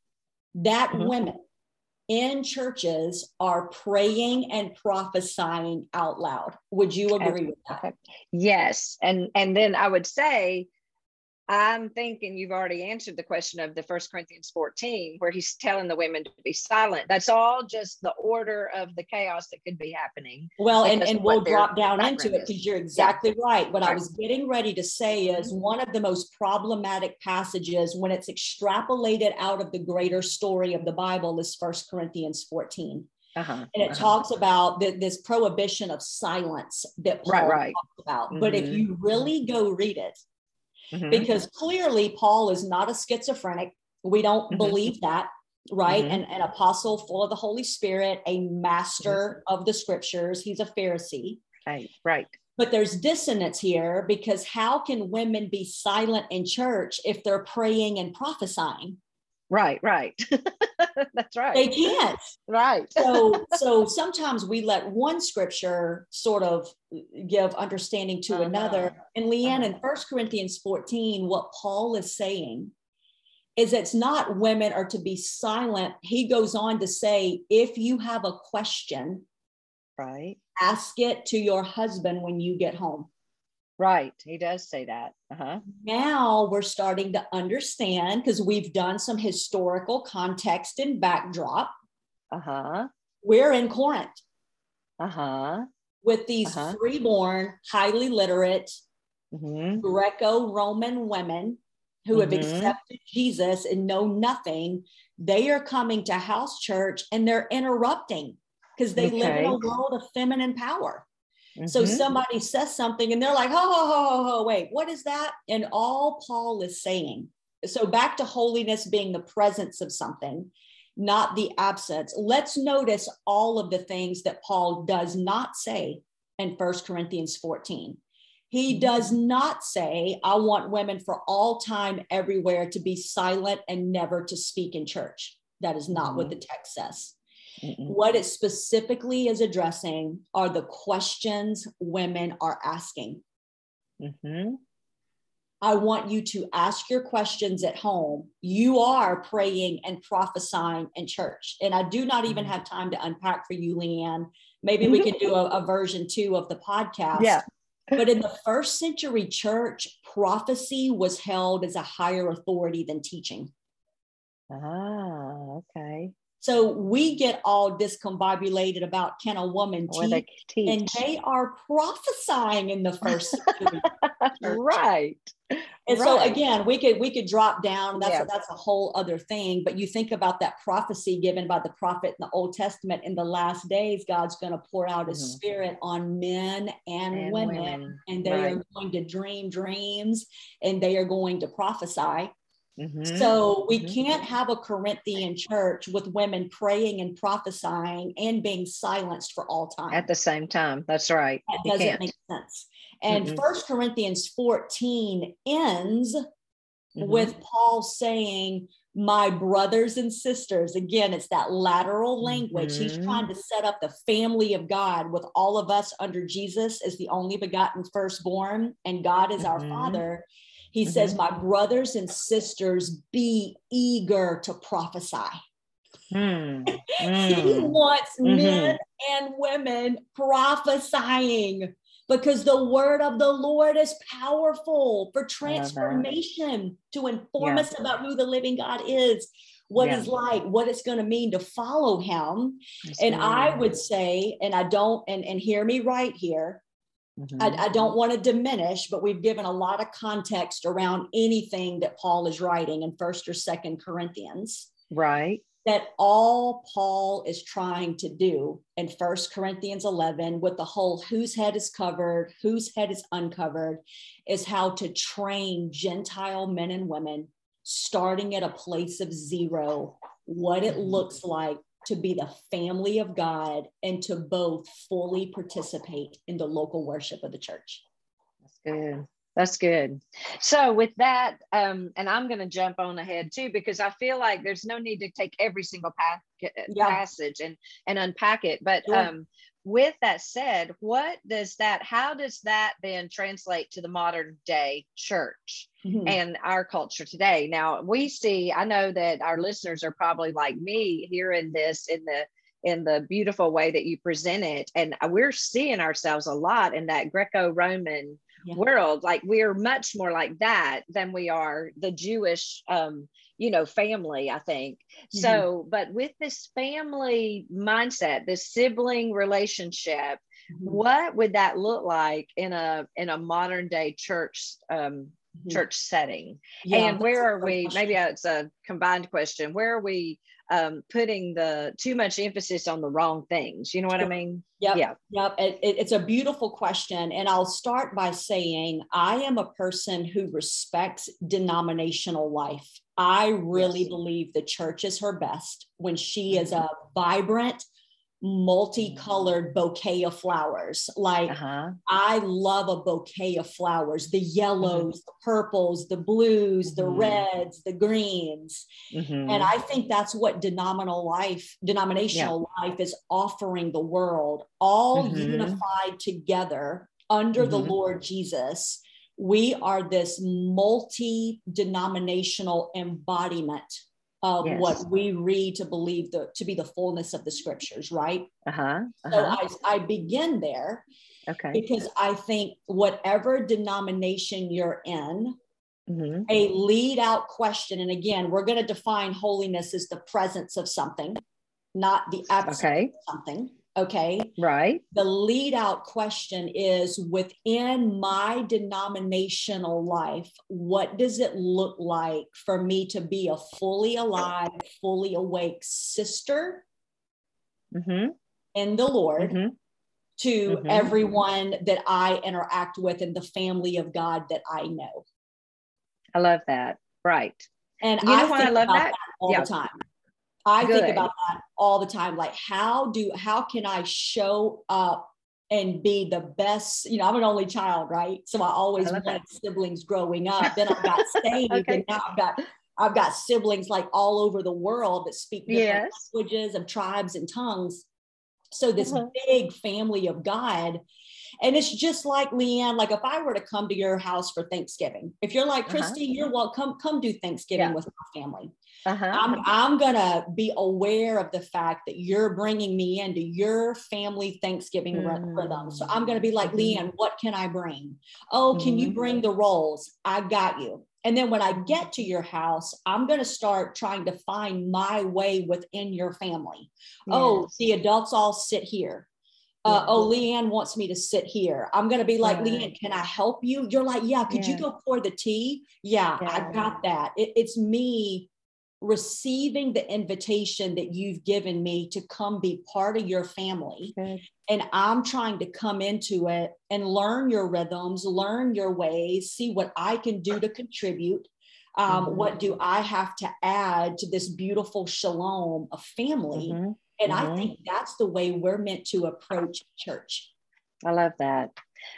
that mm-hmm. women in churches are praying and prophesying out loud. Would you agree okay. with that? Okay. Yes. And, and then I would say, I'm thinking you've already answered the question of the First Corinthians fourteen, where he's telling the women to be silent. That's all just the order of the chaos that could be happening. Well, and, and we'll drop down into it because you're exactly yeah. right. What right. I was getting ready to say is one of the most problematic passages when it's extrapolated out of the greater story of the Bible is First Corinthians fourteen. Uh-huh. And it uh-huh. talks about the, this prohibition of silence that Paul right, right. talks about. Mm-hmm. But if you really go read it, Mm-hmm. because clearly Paul is not a schizophrenic. We don't mm-hmm. believe that, right? Mm-hmm. An, an apostle full of the Holy Spirit, a master mm-hmm. of the scriptures. He's a Pharisee. Right, right. But there's dissonance here because how can women be silent in church if they're praying and prophesying? Right, right. That's right. They can't. Right. so, so sometimes we let one scripture sort of give understanding to uh-huh. another. And Leanne, uh-huh. in First Corinthians fourteen, what Paul is saying is it's not women are to be silent. He goes on to say, if you have a question, right, ask it to your husband when you get home. Right. He does say that. Uh-huh. Now we're starting to understand because we've done some historical context and backdrop. Uh-huh. We're in Corinth. Uh-huh. With these uh-huh. freeborn, highly literate, mm-hmm. Greco-Roman women who mm-hmm. have accepted Jesus and know nothing. They are coming to house church and they're interrupting because they okay. live in a world of feminine power. So mm-hmm. somebody says something and they're like, ho, ho, ho, ho, ho, wait, what is that? And all Paul is saying. So back to holiness being the presence of something, not the absence. Let's notice all of the things that Paul does not say in First Corinthians fourteen. He mm-hmm. does not say, I want women for all time everywhere to be silent and never to speak in church. That is not mm-hmm. what the text says. Mm-mm. What it specifically is addressing are the questions women are asking. Mm-hmm. I want you to ask your questions at home. You are praying and prophesying in church. And I do not even mm-hmm. have time to unpack for you, Leanne. Maybe we could do a, a version two of the podcast. Yeah. But in the first century church, prophecy was held as a higher authority than teaching. Ah, okay. So we get all discombobulated about can a woman teach? They teach. And they are prophesying in the first century. Right. And right. so again, we could we could drop down. That's, yeah. that's a whole other thing. But you think about that prophecy given by the prophet in the Old Testament. In the last days, God's going to pour out his mm-hmm. spirit on men and, and women, women. And they right. are going to dream dreams. And they are going to prophesy. Mm-hmm. So we mm-hmm. can't have a Corinthian church with women praying and prophesying and being silenced for all time. At the same time. That's right. That you doesn't can't. make sense. And mm-hmm. First Corinthians fourteen ends mm-hmm. with Paul saying, my brothers and sisters, again, it's that lateral language. Mm-hmm. He's trying to set up the family of God with all of us under Jesus as the only begotten firstborn, and God is our mm-hmm. Father. He mm-hmm. says, my brothers and sisters, be eager to prophesy. Mm. Mm. He wants mm-hmm. men and women prophesying because the word of the Lord is powerful for transformation to inform yeah. us about who the living God is, what yeah. he's like, what it's going to mean to follow him. That's and right. I would say, and I don't, and, and hear me right here, Mm-hmm. I, I don't want to diminish, but we've given a lot of context around anything that Paul is writing in First or Second Corinthians. Right. That all Paul is trying to do in First Corinthians eleven with the whole whose head is covered, whose head is uncovered, is how to train Gentile men and women starting at a place of zero, what it looks like to be the family of God and to both fully participate in the local worship of the church. That's good. That's good. So with that, um, and I'm going to jump on ahead too, because I feel like there's no need to take every single path, yeah. passage and, and unpack it. But yeah. um, with that said, what does that, how does that then translate to the modern day church mm-hmm. and our culture today? Now we see, I know that our listeners are probably like me hearing this in the in the beautiful way that you present it. And we're seeing ourselves a lot in that Greco-Roman yeah. world. Like we're much more like that than we are the Jewish, um, you know, family, I think. Mm-hmm. So, but with this family mindset, this sibling relationship, mm-hmm. what would that look like in a, in a modern day church, um, mm-hmm. church setting? Yeah, and where are we, question. maybe it's a combined question. Where are we, Um, putting the too much emphasis on the wrong things. You know what I mean? Yep. Yep. yep. It, it, it's a beautiful question. And I'll start by saying, I am a person who respects denominational life. I really yes. believe the church is her best when she is a vibrant, multicolored bouquet of flowers. Like uh-huh. I love a bouquet of flowers, the yellows, mm-hmm. the purples, the blues, mm-hmm. the reds, the greens. Mm-hmm. And I think that's what denominational life, denominational yeah. life is offering the world, all mm-hmm. unified together under mm-hmm. the Lord Jesus. We are this multi-denominational embodiment of yes. what we read to believe the, to be the fullness of the scriptures, right? Uh-huh. uh-huh. So I, I begin there okay. because I think whatever denomination you're in, mm-hmm. a lead out question, and again, we're going to define holiness as the presence of something, not the absence okay. of something. Okay. Right. The lead out question is, within my denominational life, what does it look like for me to be a fully alive, fully awake sister mm-hmm. in the Lord mm-hmm. to mm-hmm. everyone that I interact with in the family of God that I know? I love that. Right. And you I know why I love that, that all yeah. the time. I Good. think about that all the time. Like, how do, how can I show up and be the best? You know, I'm an only child, right? So I always I wanted that. siblings growing up. Then I got saved okay. and now I've got, I've got siblings like all over the world that speak different yes. languages of tribes and tongues. So this uh-huh. big family of God. And it's just like, Leanne, like if I were to come to your house for Thanksgiving, if you're like, Christy, uh-huh. you're welcome, come do Thanksgiving yeah. with my family. Uh-huh. I'm, I'm going to be aware of the fact that you're bringing me into your family Thanksgiving mm. rhythm. So I'm going to be like, Leanne, what can I bring? Oh, can mm. you bring the rolls? I got you. And then when I get to your house, I'm going to start trying to find my way within your family. Yes. Oh, the adults all sit here. Uh, oh, Leanne wants me to sit here. I'm going to be like, right. Leanne, can I help you? You're like, yeah, could yeah. you go pour the tea? Yeah, yeah. I got that. It, it's me receiving the invitation that you've given me to come be part of your family. Okay. And I'm trying to come into it and learn your rhythms, learn your ways, see what I can do to contribute. Um, mm-hmm. What do I have to add to this beautiful shalom of family? Mm-hmm. And mm-hmm. I think that's the way we're meant to approach church. I love that.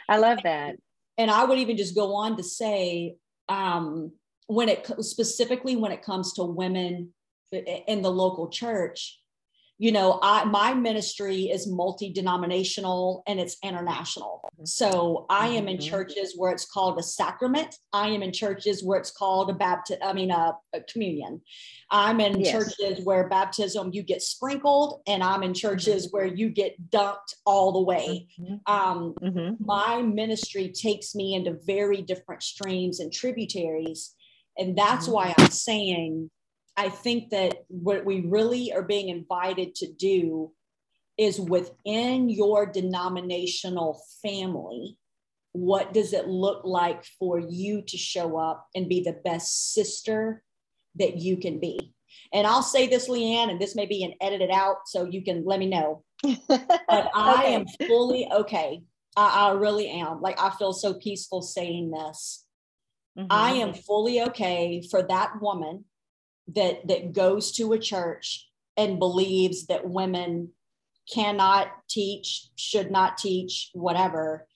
I love that. And I would even just go on to say, um, when it specifically when it comes to women in the local church, you know, I, my ministry is multi-denominational and it's international. So I am in mm-hmm. churches where it's called a sacrament. I am in churches where it's called a baptism, I mean, a, a communion. I'm in yes. churches where baptism, you get sprinkled, and I'm in churches mm-hmm. where you get dunked all the way. Mm-hmm. Um, mm-hmm. My ministry takes me into very different streams and tributaries. And that's mm-hmm. why I'm saying, I think that what we really are being invited to do is within your denominational family, what does it look like for you to show up and be the best sister that you can be? And I'll say this, Leanne, and this may be an edited out, so you can let me know, but okay. I am fully okay. I, I really am. Like, I feel so peaceful saying this. Mm-hmm. I am fully okay for that woman that that goes to a church and believes that women cannot teach, should not teach, whatever.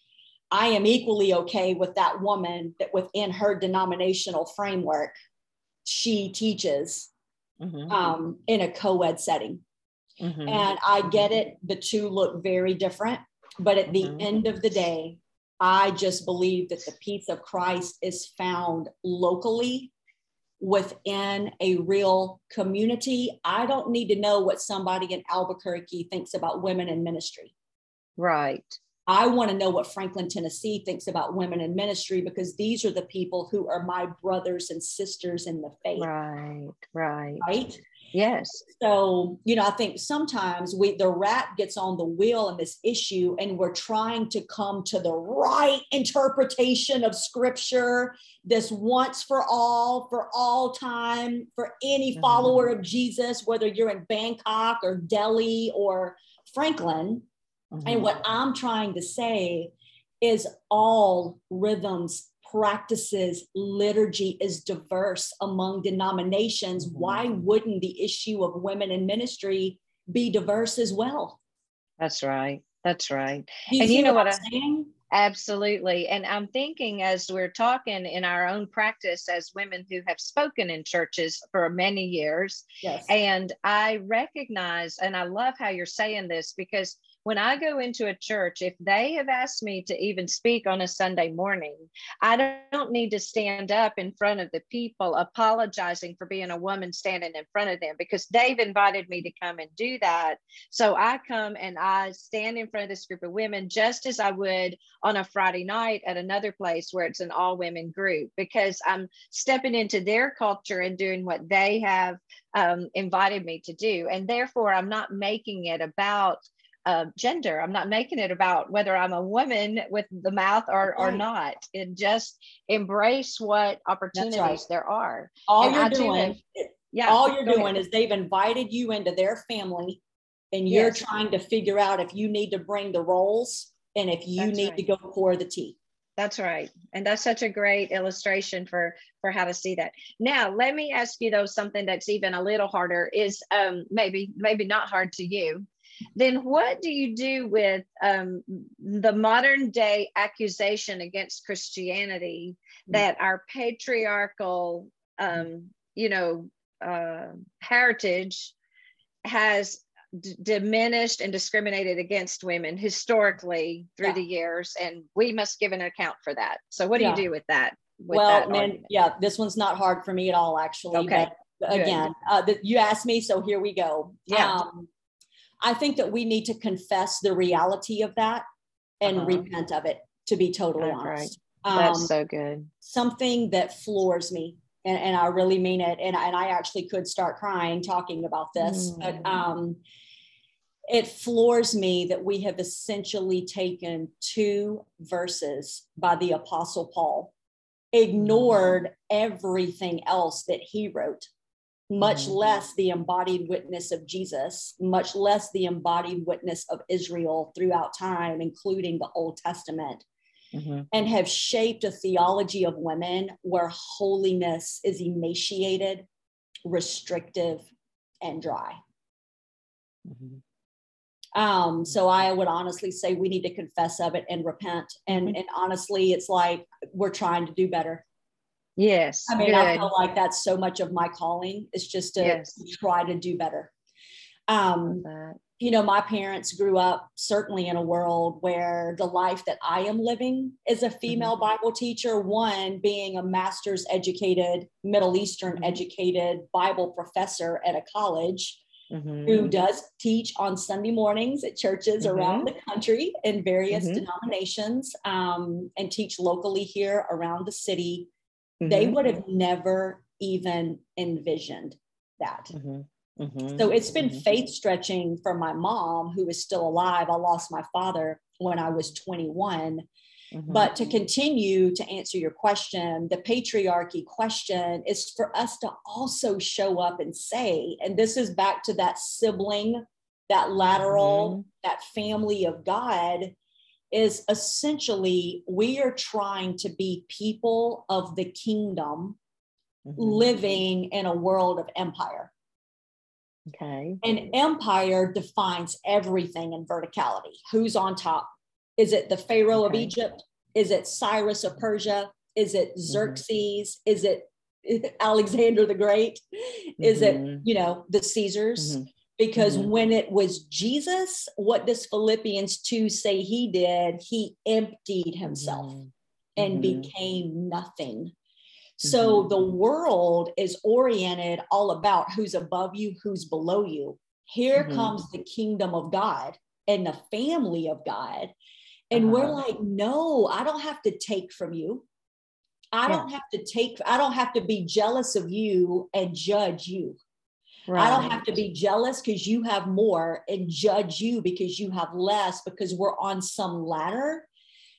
I am equally okay with that woman that within her denominational framework, she teaches mm-hmm. um, in a co-ed setting. Mm-hmm. And I get it. The two look very different. But at mm-hmm. the end of the day, I just believe that the peace of Christ is found locally within a real community. I don't need to know what somebody in Albuquerque thinks about women in ministry. Right. I want to know what Franklin, Tennessee thinks about women in ministry, because these are the people who are my brothers and sisters in the faith. Right, right. Right? Yes. So, you know, I think sometimes we the rat gets on the wheel in this issue, and we're trying to come to the right interpretation of scripture, this once for all, for all time, for any mm-hmm. follower of Jesus, whether you're in Bangkok or Delhi or Franklin. Mm-hmm. And what I'm trying to say is all rhythms, practices, liturgy is diverse among denominations. Mm-hmm. Why wouldn't the issue of women in ministry be diverse as well? That's right. That's right. You and you know what I'm I, saying? Absolutely. And I'm thinking as we're talking in our own practice as women who have spoken in churches for many years. Yes. And I recognize, and I love how you're saying this, because when I go into a church, if they have asked me to even speak on a Sunday morning, I don't need to stand up in front of the people apologizing for being a woman standing in front of them, because they've invited me to come and do that. So I come and I stand in front of this group of women, just as I would on a Friday night at another place where it's an all women group, because I'm stepping into their culture and doing what they have um, invited me to do. And therefore, I'm not making it about Uh, gender. I'm not making it about whether I'm a woman with the mouth or, or not. And just embrace what opportunities right. there are. All and you're I doing, do have, yeah, all you're doing ahead. Is they've invited you into their family, and you're yes. trying to figure out if you need to bring the rolls and if you that's need right. to go pour the tea. That's right. And that's such a great illustration for, for how to see that. Now, let me ask you though, something that's even a little harder is um, maybe, maybe not hard to you. Then what do you do with um, the modern day accusation against Christianity that our patriarchal, um, you know, uh, heritage has d- diminished and discriminated against women historically through yeah. the years, and we must give an account for that. So what do yeah. you do with that? With well, that man, yeah, this one's not hard for me at all, actually. Okay. But again, uh, the, you asked me, so here we go. Yeah. Um, I think that we need to confess the reality of that and uh-huh. repent of it, to be totally That's honest. Right. That's um, so good. Something that floors me, and, and I really mean it, and, and I actually could start crying talking about this, mm. but um, it floors me that we have essentially taken two verses by the Apostle Paul, ignored everything else that he wrote. Much mm-hmm. less the embodied witness of Jesus, much less the embodied witness of Israel throughout time, including the Old Testament, mm-hmm. and have shaped a theology of women where holiness is emaciated, restrictive, and dry. Mm-hmm. Um, so I would honestly say we need to confess of it and repent. And, mm-hmm. and honestly, it's like we're trying to do better. Yes. I mean, good. I feel like that's so much of my calling, is just to yes. try to do better. Um, you know, my parents grew up certainly in a world where the life that I am living as a female mm-hmm. Bible teacher, one being a master's educated, Middle Eastern mm-hmm. educated Bible professor at a college mm-hmm. who does teach on Sunday mornings at churches mm-hmm. around the country in various mm-hmm. denominations um, and teach locally here around the city. Mm-hmm. They would have never even envisioned that. Mm-hmm. Mm-hmm. So it's been mm-hmm. faith stretching for my mom, who is still alive. I lost my father when I was twenty-one. Mm-hmm. But to continue to answer your question, the patriarchy question is for us to also show up and say, and this is back to that sibling, that lateral, mm-hmm. that family of God, is essentially we are trying to be people of the kingdom mm-hmm. living in a world of empire. Okay. And empire defines everything in verticality. Who's on top? Is it the Pharaoh okay. of Egypt? Is it Cyrus of Persia? Is it Xerxes? Mm-hmm. Is it Alexander the Great? Mm-hmm. Is it, you know, the Caesars? Mm-hmm. Because mm-hmm. when it was Jesus, what does Philippians two say he did? He emptied himself mm-hmm. and mm-hmm. became nothing. So mm-hmm. the world is oriented all about who's above you, who's below you. Here mm-hmm. comes the kingdom of God and the family of God. And uh-huh. we're like, no, I don't have to take from you. I yeah. don't have to take, I don't have to be jealous of you and judge you. Right. I don't have to be jealous because you have more and judge you because you have less, because we're on some ladder.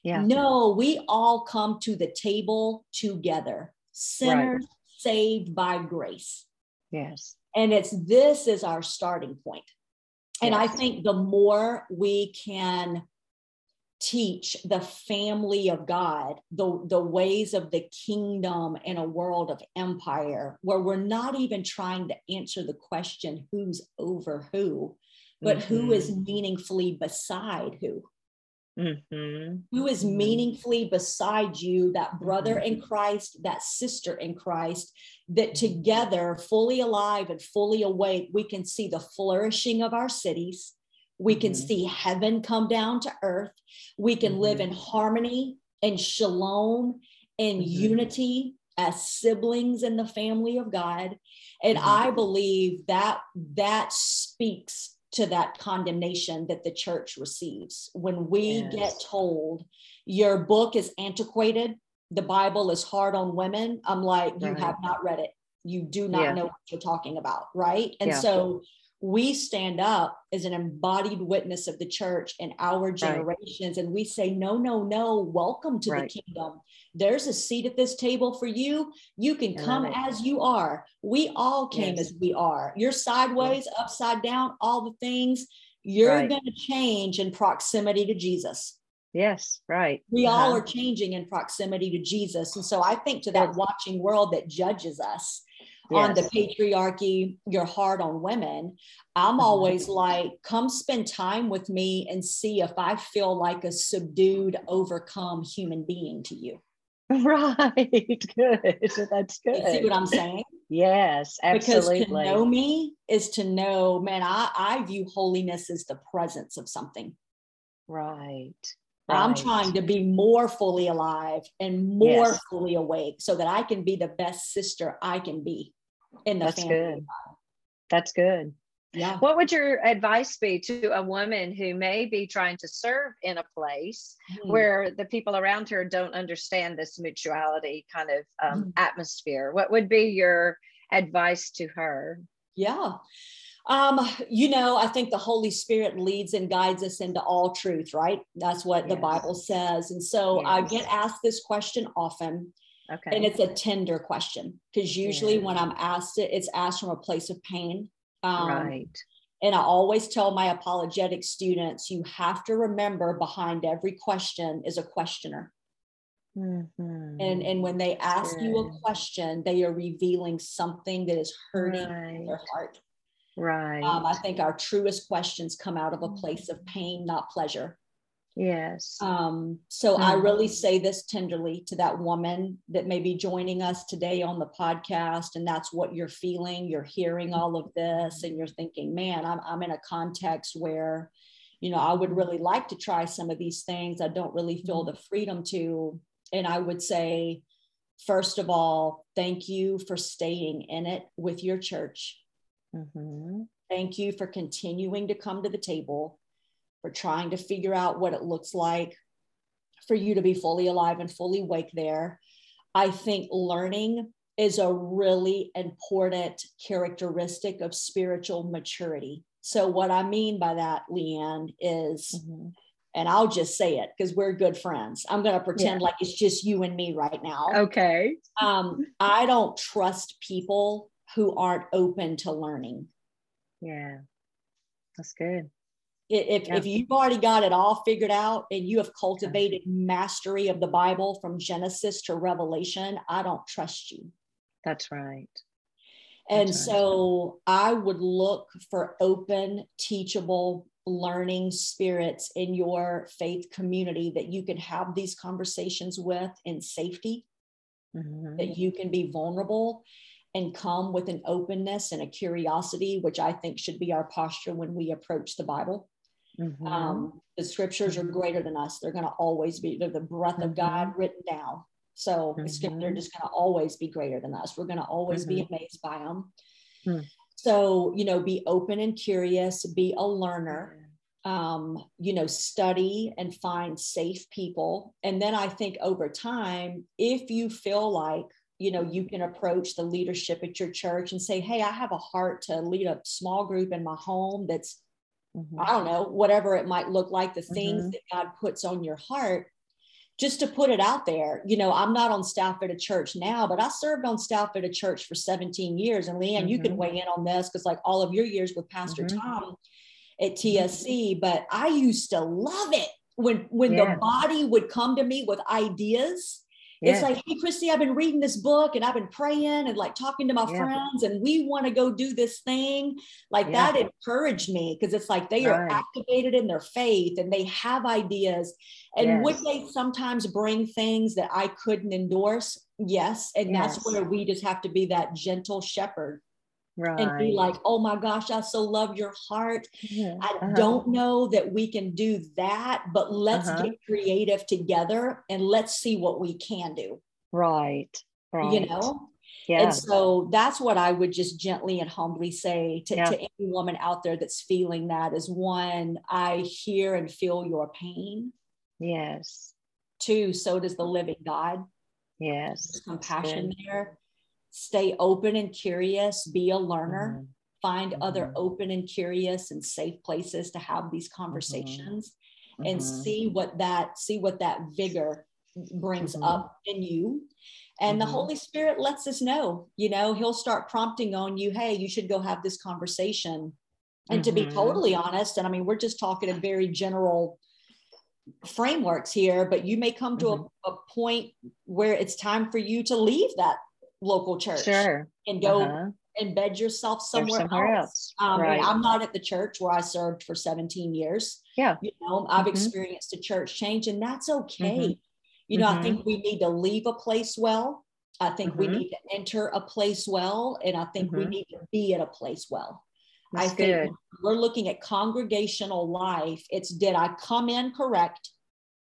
Yeah. No, we all come to the table together, sinners right. saved by grace. Yes. And it's, this is our starting point. And yes. I think the more we can teach the family of God, the, the ways of the kingdom in a world of empire, where we're not even trying to answer the question, who's over who, but mm-hmm. who is meaningfully beside who? Mm-hmm. Who is meaningfully beside you, that brother mm-hmm. in Christ, that sister in Christ, that together, fully alive and fully awake, we can see the flourishing of our cities. We can mm-hmm. see heaven come down to earth. We can mm-hmm. live in harmony and shalom and mm-hmm. unity as siblings in the family of God. And mm-hmm. I believe that that speaks to that condemnation that the church receives. When we yes. get told your book is antiquated, the Bible is hard on women, I'm like, you right. have not read it. You do not yeah. know what you're talking about, right? And yeah. so we stand up as an embodied witness of the church in our generations. Right. And we say, no, no, no, welcome to right. the kingdom. There's a seat at this table for you. You can yeah. come as you are. We all came yes. as we are. You're sideways, yes. upside down, all the things. You're right. going to change in proximity to Jesus. Yes, right. We uh-huh. all are changing in proximity to Jesus. And so I think to that yes. watching world that judges us, Yes. on the patriarchy, you're hard on women. I'm always like, come spend time with me and see if I feel like a subdued, overcome human being to you. Right. Good. That's good. You see what I'm saying? Yes, absolutely. Because to know me is to know, man, I, I view holiness as the presence of something. Right. Right. I'm trying to be more fully alive and more yes. fully awake so that I can be the best sister I can be in the That's family. Good. That's good. Yeah. What would your advice be to a woman who may be trying to serve in a place mm-hmm. where the people around her don't understand this mutuality kind of um, mm-hmm. atmosphere? What would be your advice to her? Yeah. Um, you know, I think the Holy Spirit leads and guides us into all truth, right? That's what yes. the Bible says. And so yes. I get asked this question often, okay. and it's a tender question, because usually yes. when I'm asked it, it's asked from a place of pain. Um, right. And I always tell my apologetic students, you have to remember behind every question is a questioner. Mm-hmm. And and when they ask yes. you a question, they are revealing something that is hurting right. their heart. Right. Um, I think our truest questions come out of a place of pain, not pleasure. Yes. Um, so mm-hmm. I really say this tenderly to that woman that may be joining us today on the podcast, and that's what you're feeling. You're hearing all of this and you're thinking, man, I'm, I'm in a context where, you know, I would really like to try some of these things. I don't really feel mm-hmm. the freedom to. And I would say, first of all, thank you for staying in it with your church. Mm-hmm. Thank you for continuing to come to the table, for trying to figure out what it looks like for you to be fully alive and fully awake there. I think learning is a really important characteristic of spiritual maturity. So what I mean by that, Leanne, is, mm-hmm. and I'll just say it because we're good friends. I'm going to pretend yeah. like it's just you and me right now. Okay. Um, I don't trust people who aren't open to learning. Yeah, that's good. If, yeah. if you've already got it all figured out and you have cultivated yeah. mastery of the Bible from Genesis to Revelation, I don't trust you. That's right. That's and right. so I would look for open, teachable, learning spirits in your faith community that you can have these conversations with in safety, mm-hmm. that you can be vulnerable and come with an openness and a curiosity, which I think should be our posture when we approach the Bible. Mm-hmm. Um, the scriptures mm-hmm. are greater than us. They're going to always be, they're the breath mm-hmm. of God written down. So mm-hmm. it's, they're just going to always be greater than us. We're going to always mm-hmm. be amazed by them. Mm-hmm. So, you know, be open and curious, be a learner, um, you know, study and find safe people. And then I think over time, if you feel like, you know, you can approach the leadership at your church and say, hey, I have a heart to lead a small group in my home that's, mm-hmm. I don't know, whatever it might look like, the things mm-hmm. that God puts on your heart, just to put it out there. You know, I'm not on staff at a church now, but I served on staff at a church for seventeen years. And Leanne, mm-hmm. you can weigh in on this, because like all of your years with Pastor mm-hmm. Tom at T S C, but I used to love it when, when yeah. the body would come to me with ideas. Yeah. It's like, hey, Christy, I've been reading this book and I've been praying and like talking to my yeah. friends, and we want to go do this thing. Like yeah. that encouraged me, because it's like they right. are activated in their faith and they have ideas. And yes. would they sometimes bring things that I couldn't endorse? Yes. And yes. that's where we just have to be that gentle shepherd. Right. And be like, oh my gosh, I so love your heart. Yeah. I uh-huh. don't know that we can do that, but let's uh-huh. get creative together and let's see what we can do. Right. Right. You know? Yeah. And so that's what I would just gently and humbly say to, yeah. to any woman out there that's feeling that is, one, I hear and feel your pain. Yes. Two, so does the living God. Yes. There's compassion there. Stay open and curious, be a learner, mm-hmm. find mm-hmm. other open and curious and safe places to have these conversations mm-hmm. and mm-hmm. see what that, see what that vigor brings mm-hmm. up in you. And mm-hmm. the Holy Spirit lets us know, you know, he'll start prompting on you, hey, you should go have this conversation. And mm-hmm. to be totally honest, and I mean, we're just talking in very general frameworks here, but you may come to mm-hmm. a, a point where it's time for you to leave that local church sure. and go uh-huh. embed yourself somewhere, somewhere else. else. Um, right. I'm not at the church where I served for seventeen years. Yeah. You know, I've mm-hmm. experienced a church change, and that's okay. Mm-hmm. You know, mm-hmm. I think we need to leave a place well. I think mm-hmm. we need to enter a place well. And I think mm-hmm. we need to be at a place well. That's I think good. We're looking at congregational life. It's, did I come in correct?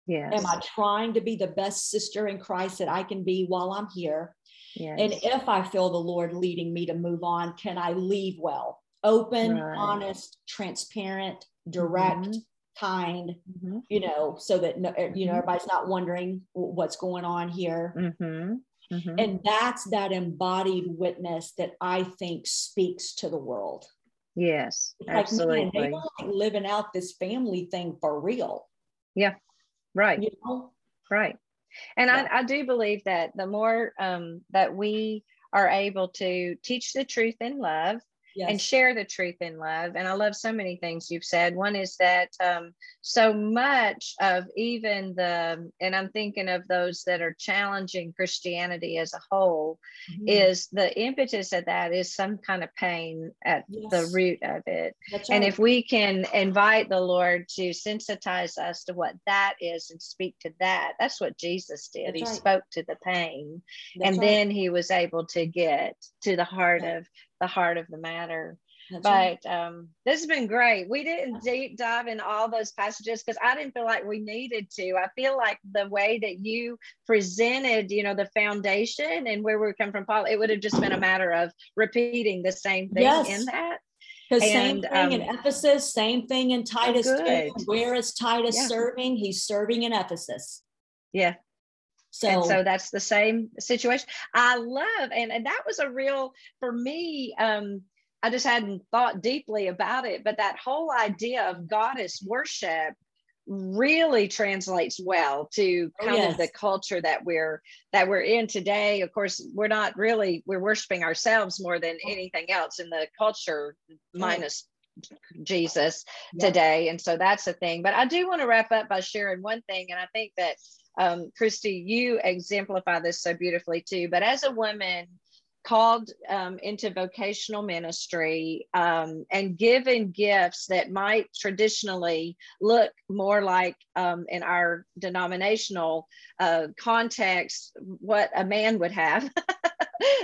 Yes. Am I trying to be the best sister in Christ that I can be while I'm here? Yes. And if I feel the Lord leading me to move on, can I leave well? Open, right. honest, transparent, direct, mm-hmm. kind, mm-hmm. you know, so that, no, mm-hmm. you know, everybody's not wondering what's going on here. Mm-hmm. Mm-hmm. And that's that embodied witness that I think speaks to the world. Yes, it's absolutely. Like, man, they were like living out this family thing for real. Yeah, right. You know? Right. And yeah. I, I do believe that the more um, that we are able to teach the truth in love yes. and share the truth in love. And I love so many things you've said. One is that um, so much of even the, and I'm thinking of those that are challenging Christianity as a whole, mm-hmm. is the impetus of that is some kind of pain at yes. the root of it. That's right. And if we can invite the Lord to sensitize us to what that is and speak to that, that's what Jesus did. That's he right. spoke to the pain that's and right. then he was able to get to the heart yeah. of the heart of the matter. That's but right. um, this has been great. We didn't deep dive in all those passages because I didn't feel like we needed to. I feel like the way that you presented, you know, the foundation and where we come from, Paul, it would have just been a matter of repeating the same thing yes. in that. Because same thing um, in Ephesus, same thing in Titus. Too. Where is Titus yeah. serving? He's serving in Ephesus. Yeah. So, and so that's the same situation. I love, and, and that was a real, for me, um, I just hadn't thought deeply about it, but that whole idea of goddess worship really translates well to kind yes. of the culture that we're that we're in today. Of course, we're not really, we're worshiping ourselves more than anything else in the culture, minus Jesus yeah. today. And so that's the thing. But I do want to wrap up by sharing one thing, and I think that Um, Christy, you exemplify this so beautifully too, but as a woman called um, into vocational ministry um, and given gifts that might traditionally look more like um, in our denominational uh, context, what a man would have,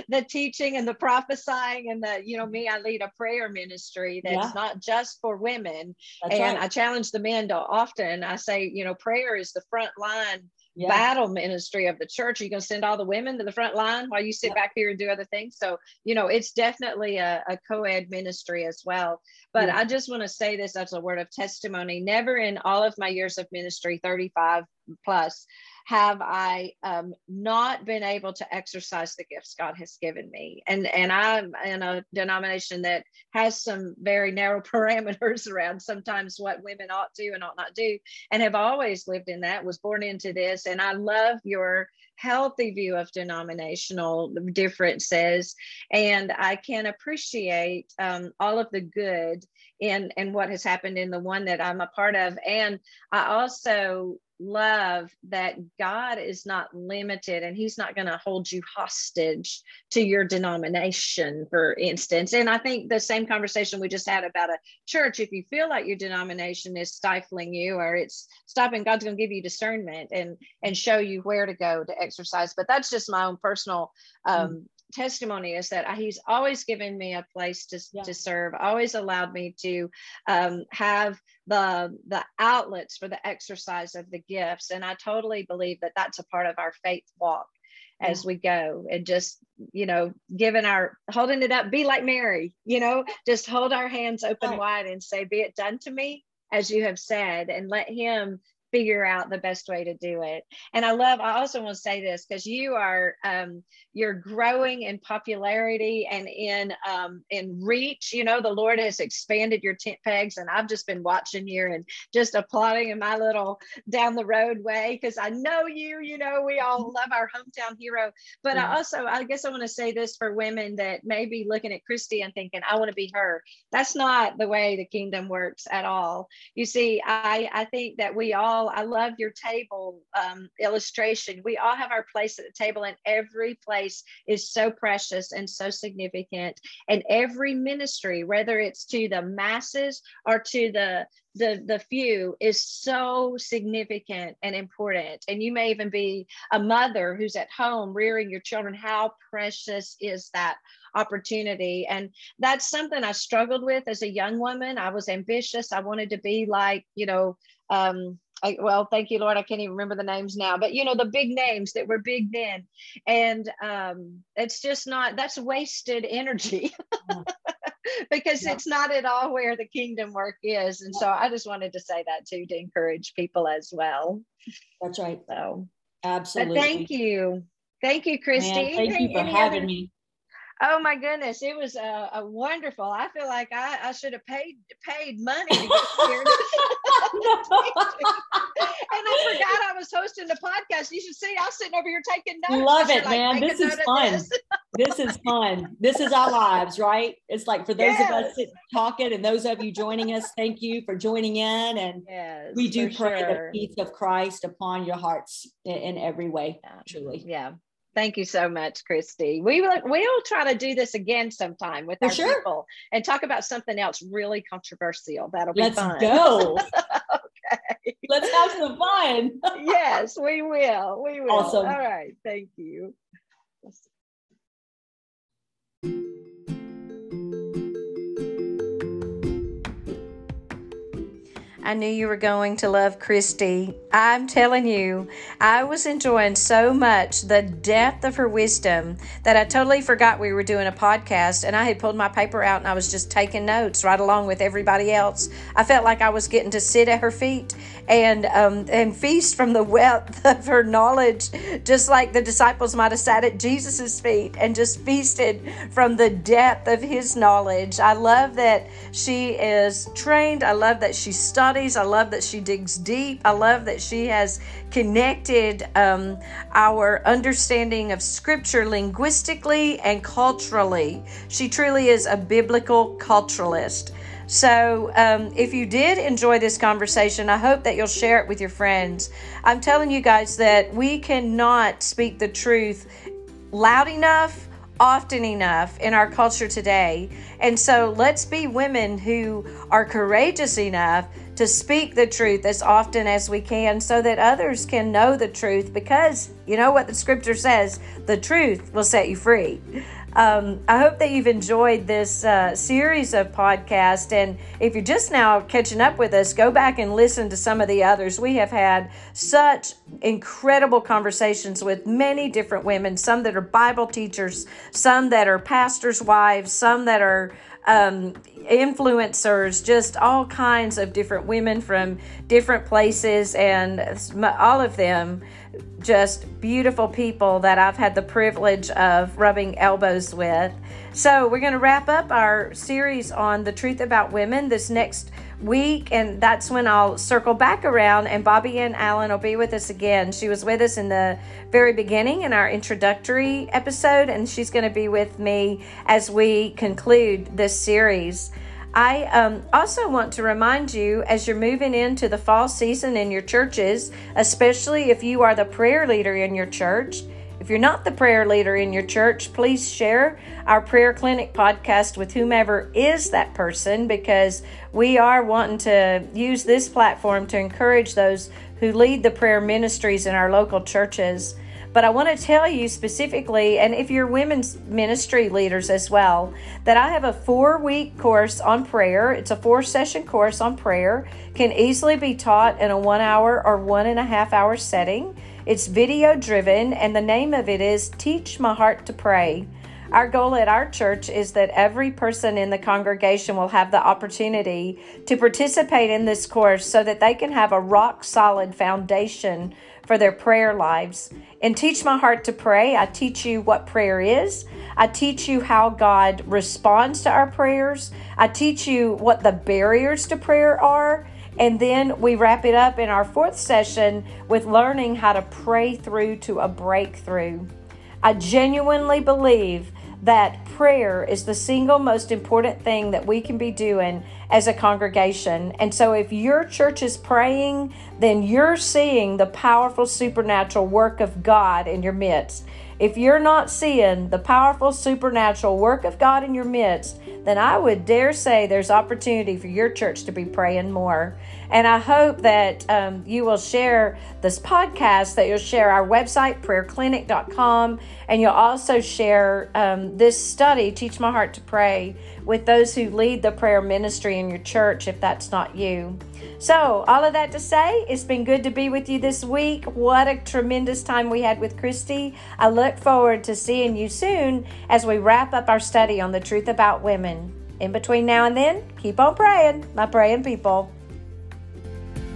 the teaching and the prophesying and the, you know, me, I lead a prayer ministry that's yeah. not just for women. That's and right. I challenge the men to often, I say, you know, prayer is the front line Yeah. battle ministry of the church. Are you going to send all the women to the front line while you sit yep. back here and do other things? So, you know, it's definitely a, a co-ed ministry as well. But yeah. I just want to say this as a word of testimony. Never in all of my years of ministry, thirty-five plus, have I um, not been able to exercise the gifts God has given me. And, and I'm in a denomination that has some very narrow parameters around sometimes what women ought to and ought not do, and have always lived in that, was born into this. And I love your healthy view of denominational differences. And I can appreciate um, all of the good in, in what has happened in the one that I'm a part of. And I also love that God is not limited, and he's not going to hold you hostage to your denomination, for instance. And I think the same conversation we just had about a church, if you feel like your denomination is stifling you or it's stopping, God's going to give you discernment and and show you where to go to exercise. But that's just my own personal um mm-hmm. testimony, is that I, he's always given me a place to, yeah. to serve, always allowed me to um, have the, the outlets for the exercise of the gifts. And I totally believe that that's a part of our faith walk yeah. as we go, and just, you know, giving our, holding it up, be like Mary, you know, just hold our hands open right. wide and say, be it done to me as you have said, and let him figure out the best way to do it. And I love, I also want to say this, because you are, um, you're growing in popularity and in, um, in reach. You know, the Lord has expanded your tent pegs, and I've just been watching you and just applauding in my little down the road way, because I know you, you know, we all love our hometown hero. But yeah. I also, I guess I want to say this for women that may be looking at Christy and thinking, I want to be her. That's not the way the kingdom works at all. You see, I, I think that we all, I love your table um, illustration. We all have our place at the table, and every place is so precious and so significant. And every ministry, whether it's to the masses or to the the the few, is so significant and important. And you may even be a mother who's at home rearing your children. How precious is that opportunity? And that's something I struggled with as a young woman. I was ambitious. I wanted to be like, you know, um, I, well, thank you, Lord. I can't even remember the names now, but you know, the big names that were big then. And um, it's just not, that's wasted energy. Yeah. Because yeah. it's not at all where the kingdom work is. And yeah. so I just wanted to say that too, to encourage people as well. That's right. So absolutely. But thank you. Thank you, Christy. Man, thank any, you for having other- me. Oh my goodness. It was a, a wonderful, I feel like I, I should have paid, paid money to get here. And I forgot I was hosting the podcast. You should see, I was sitting over here taking notes. Love it, like, man. This is fun. This. This is fun. This is our lives, right? It's like, for those yes. of us sitting, talking, and those of you joining us, thank you for joining in. And yes, we do pray sure. the peace of Christ upon your hearts in, in every way, yeah. truly. Yeah. Thank you so much, Christy. We will, we'll try to do this again sometime with For our sure. people, and talk about something else really controversial. That'll be Let's fun. Let's go. Okay. Let's have some fun. Yes, we will. We will. Awesome. All right. Thank you. I knew you were going to love Christy. I'm telling you, I was enjoying so much the depth of her wisdom that I totally forgot we were doing a podcast, and I had pulled my paper out and I was just taking notes right along with everybody else. I felt like I was getting to sit at her feet and um, and feast from the wealth of her knowledge, just like the disciples might have sat at Jesus's feet and just feasted from the depth of his knowledge. I love that she is trained. I love that she studied. I love that she digs deep. I love that she has connected um, our understanding of Scripture linguistically and culturally. She truly is a biblical culturalist. So um, if you did enjoy this conversation, I hope that you'll share it with your friends. I'm telling you guys that we cannot speak the truth loud enough often enough in our culture today. And so let's be women who are courageous enough to speak the truth as often as we can so that others can know the truth, because you know what the scripture says, the truth will set you free. Um, I hope that you've enjoyed this uh, series of podcasts, and if you're just now catching up with us, go back and listen to some of the others. We have had such incredible conversations with many different women, some that are Bible teachers, some that are pastors' wives, some that are um, influencers, just all kinds of different women from different places, and all of them just beautiful people that I've had the privilege of rubbing elbows with. So we're going to wrap up our series on the truth about women this next week, and that's when I'll circle back around and Bobby Ann Allen will be with us again. She was with us in the very beginning in our introductory episode, and she's going to be with me as we conclude this series. I um, also want to remind you, as you're moving into the fall season in your churches, especially if you are the prayer leader in your church, if you're not the prayer leader in your church, please share our Prayer Clinic podcast with whomever is that person, because we are wanting to use this platform to encourage those who lead the prayer ministries in our local churches. But I want to tell you specifically, and if you're women's ministry leaders as well, that I have a four-week course on prayer. It's a four-session course on prayer. Can easily be taught in a one-hour or one-and-a-half-hour setting. It's video-driven, and the name of it is Teach My Heart to Pray. Our goal at our church is that every person in the congregation will have the opportunity to participate in this course so that they can have a rock-solid foundation for their prayer lives. And Teach My Heart to Pray, I teach you what prayer is. I teach you how God responds to our prayers. I teach you what the barriers to prayer are. And then we wrap it up in our fourth session with learning how to pray through to a breakthrough. I genuinely believe that prayer is the single most important thing that we can be doing as a congregation. And so if your church is praying, then you're seeing the powerful supernatural work of God in your midst. If you're not seeing the powerful supernatural work of God in your midst, then I would dare say there's opportunity for your church to be praying more. And I hope that um, you will share this podcast, that you'll share our website, prayer clinic dot com, and you'll also share um, this study, Teach My Heart to Pray, with those who lead the prayer ministry in your church, if that's not you. So, all of that to say, it's been good to be with you this week. What a tremendous time we had with Christy. I look forward to seeing you soon as we wrap up our study on the truth about women. In between now and then, keep on praying, my praying people.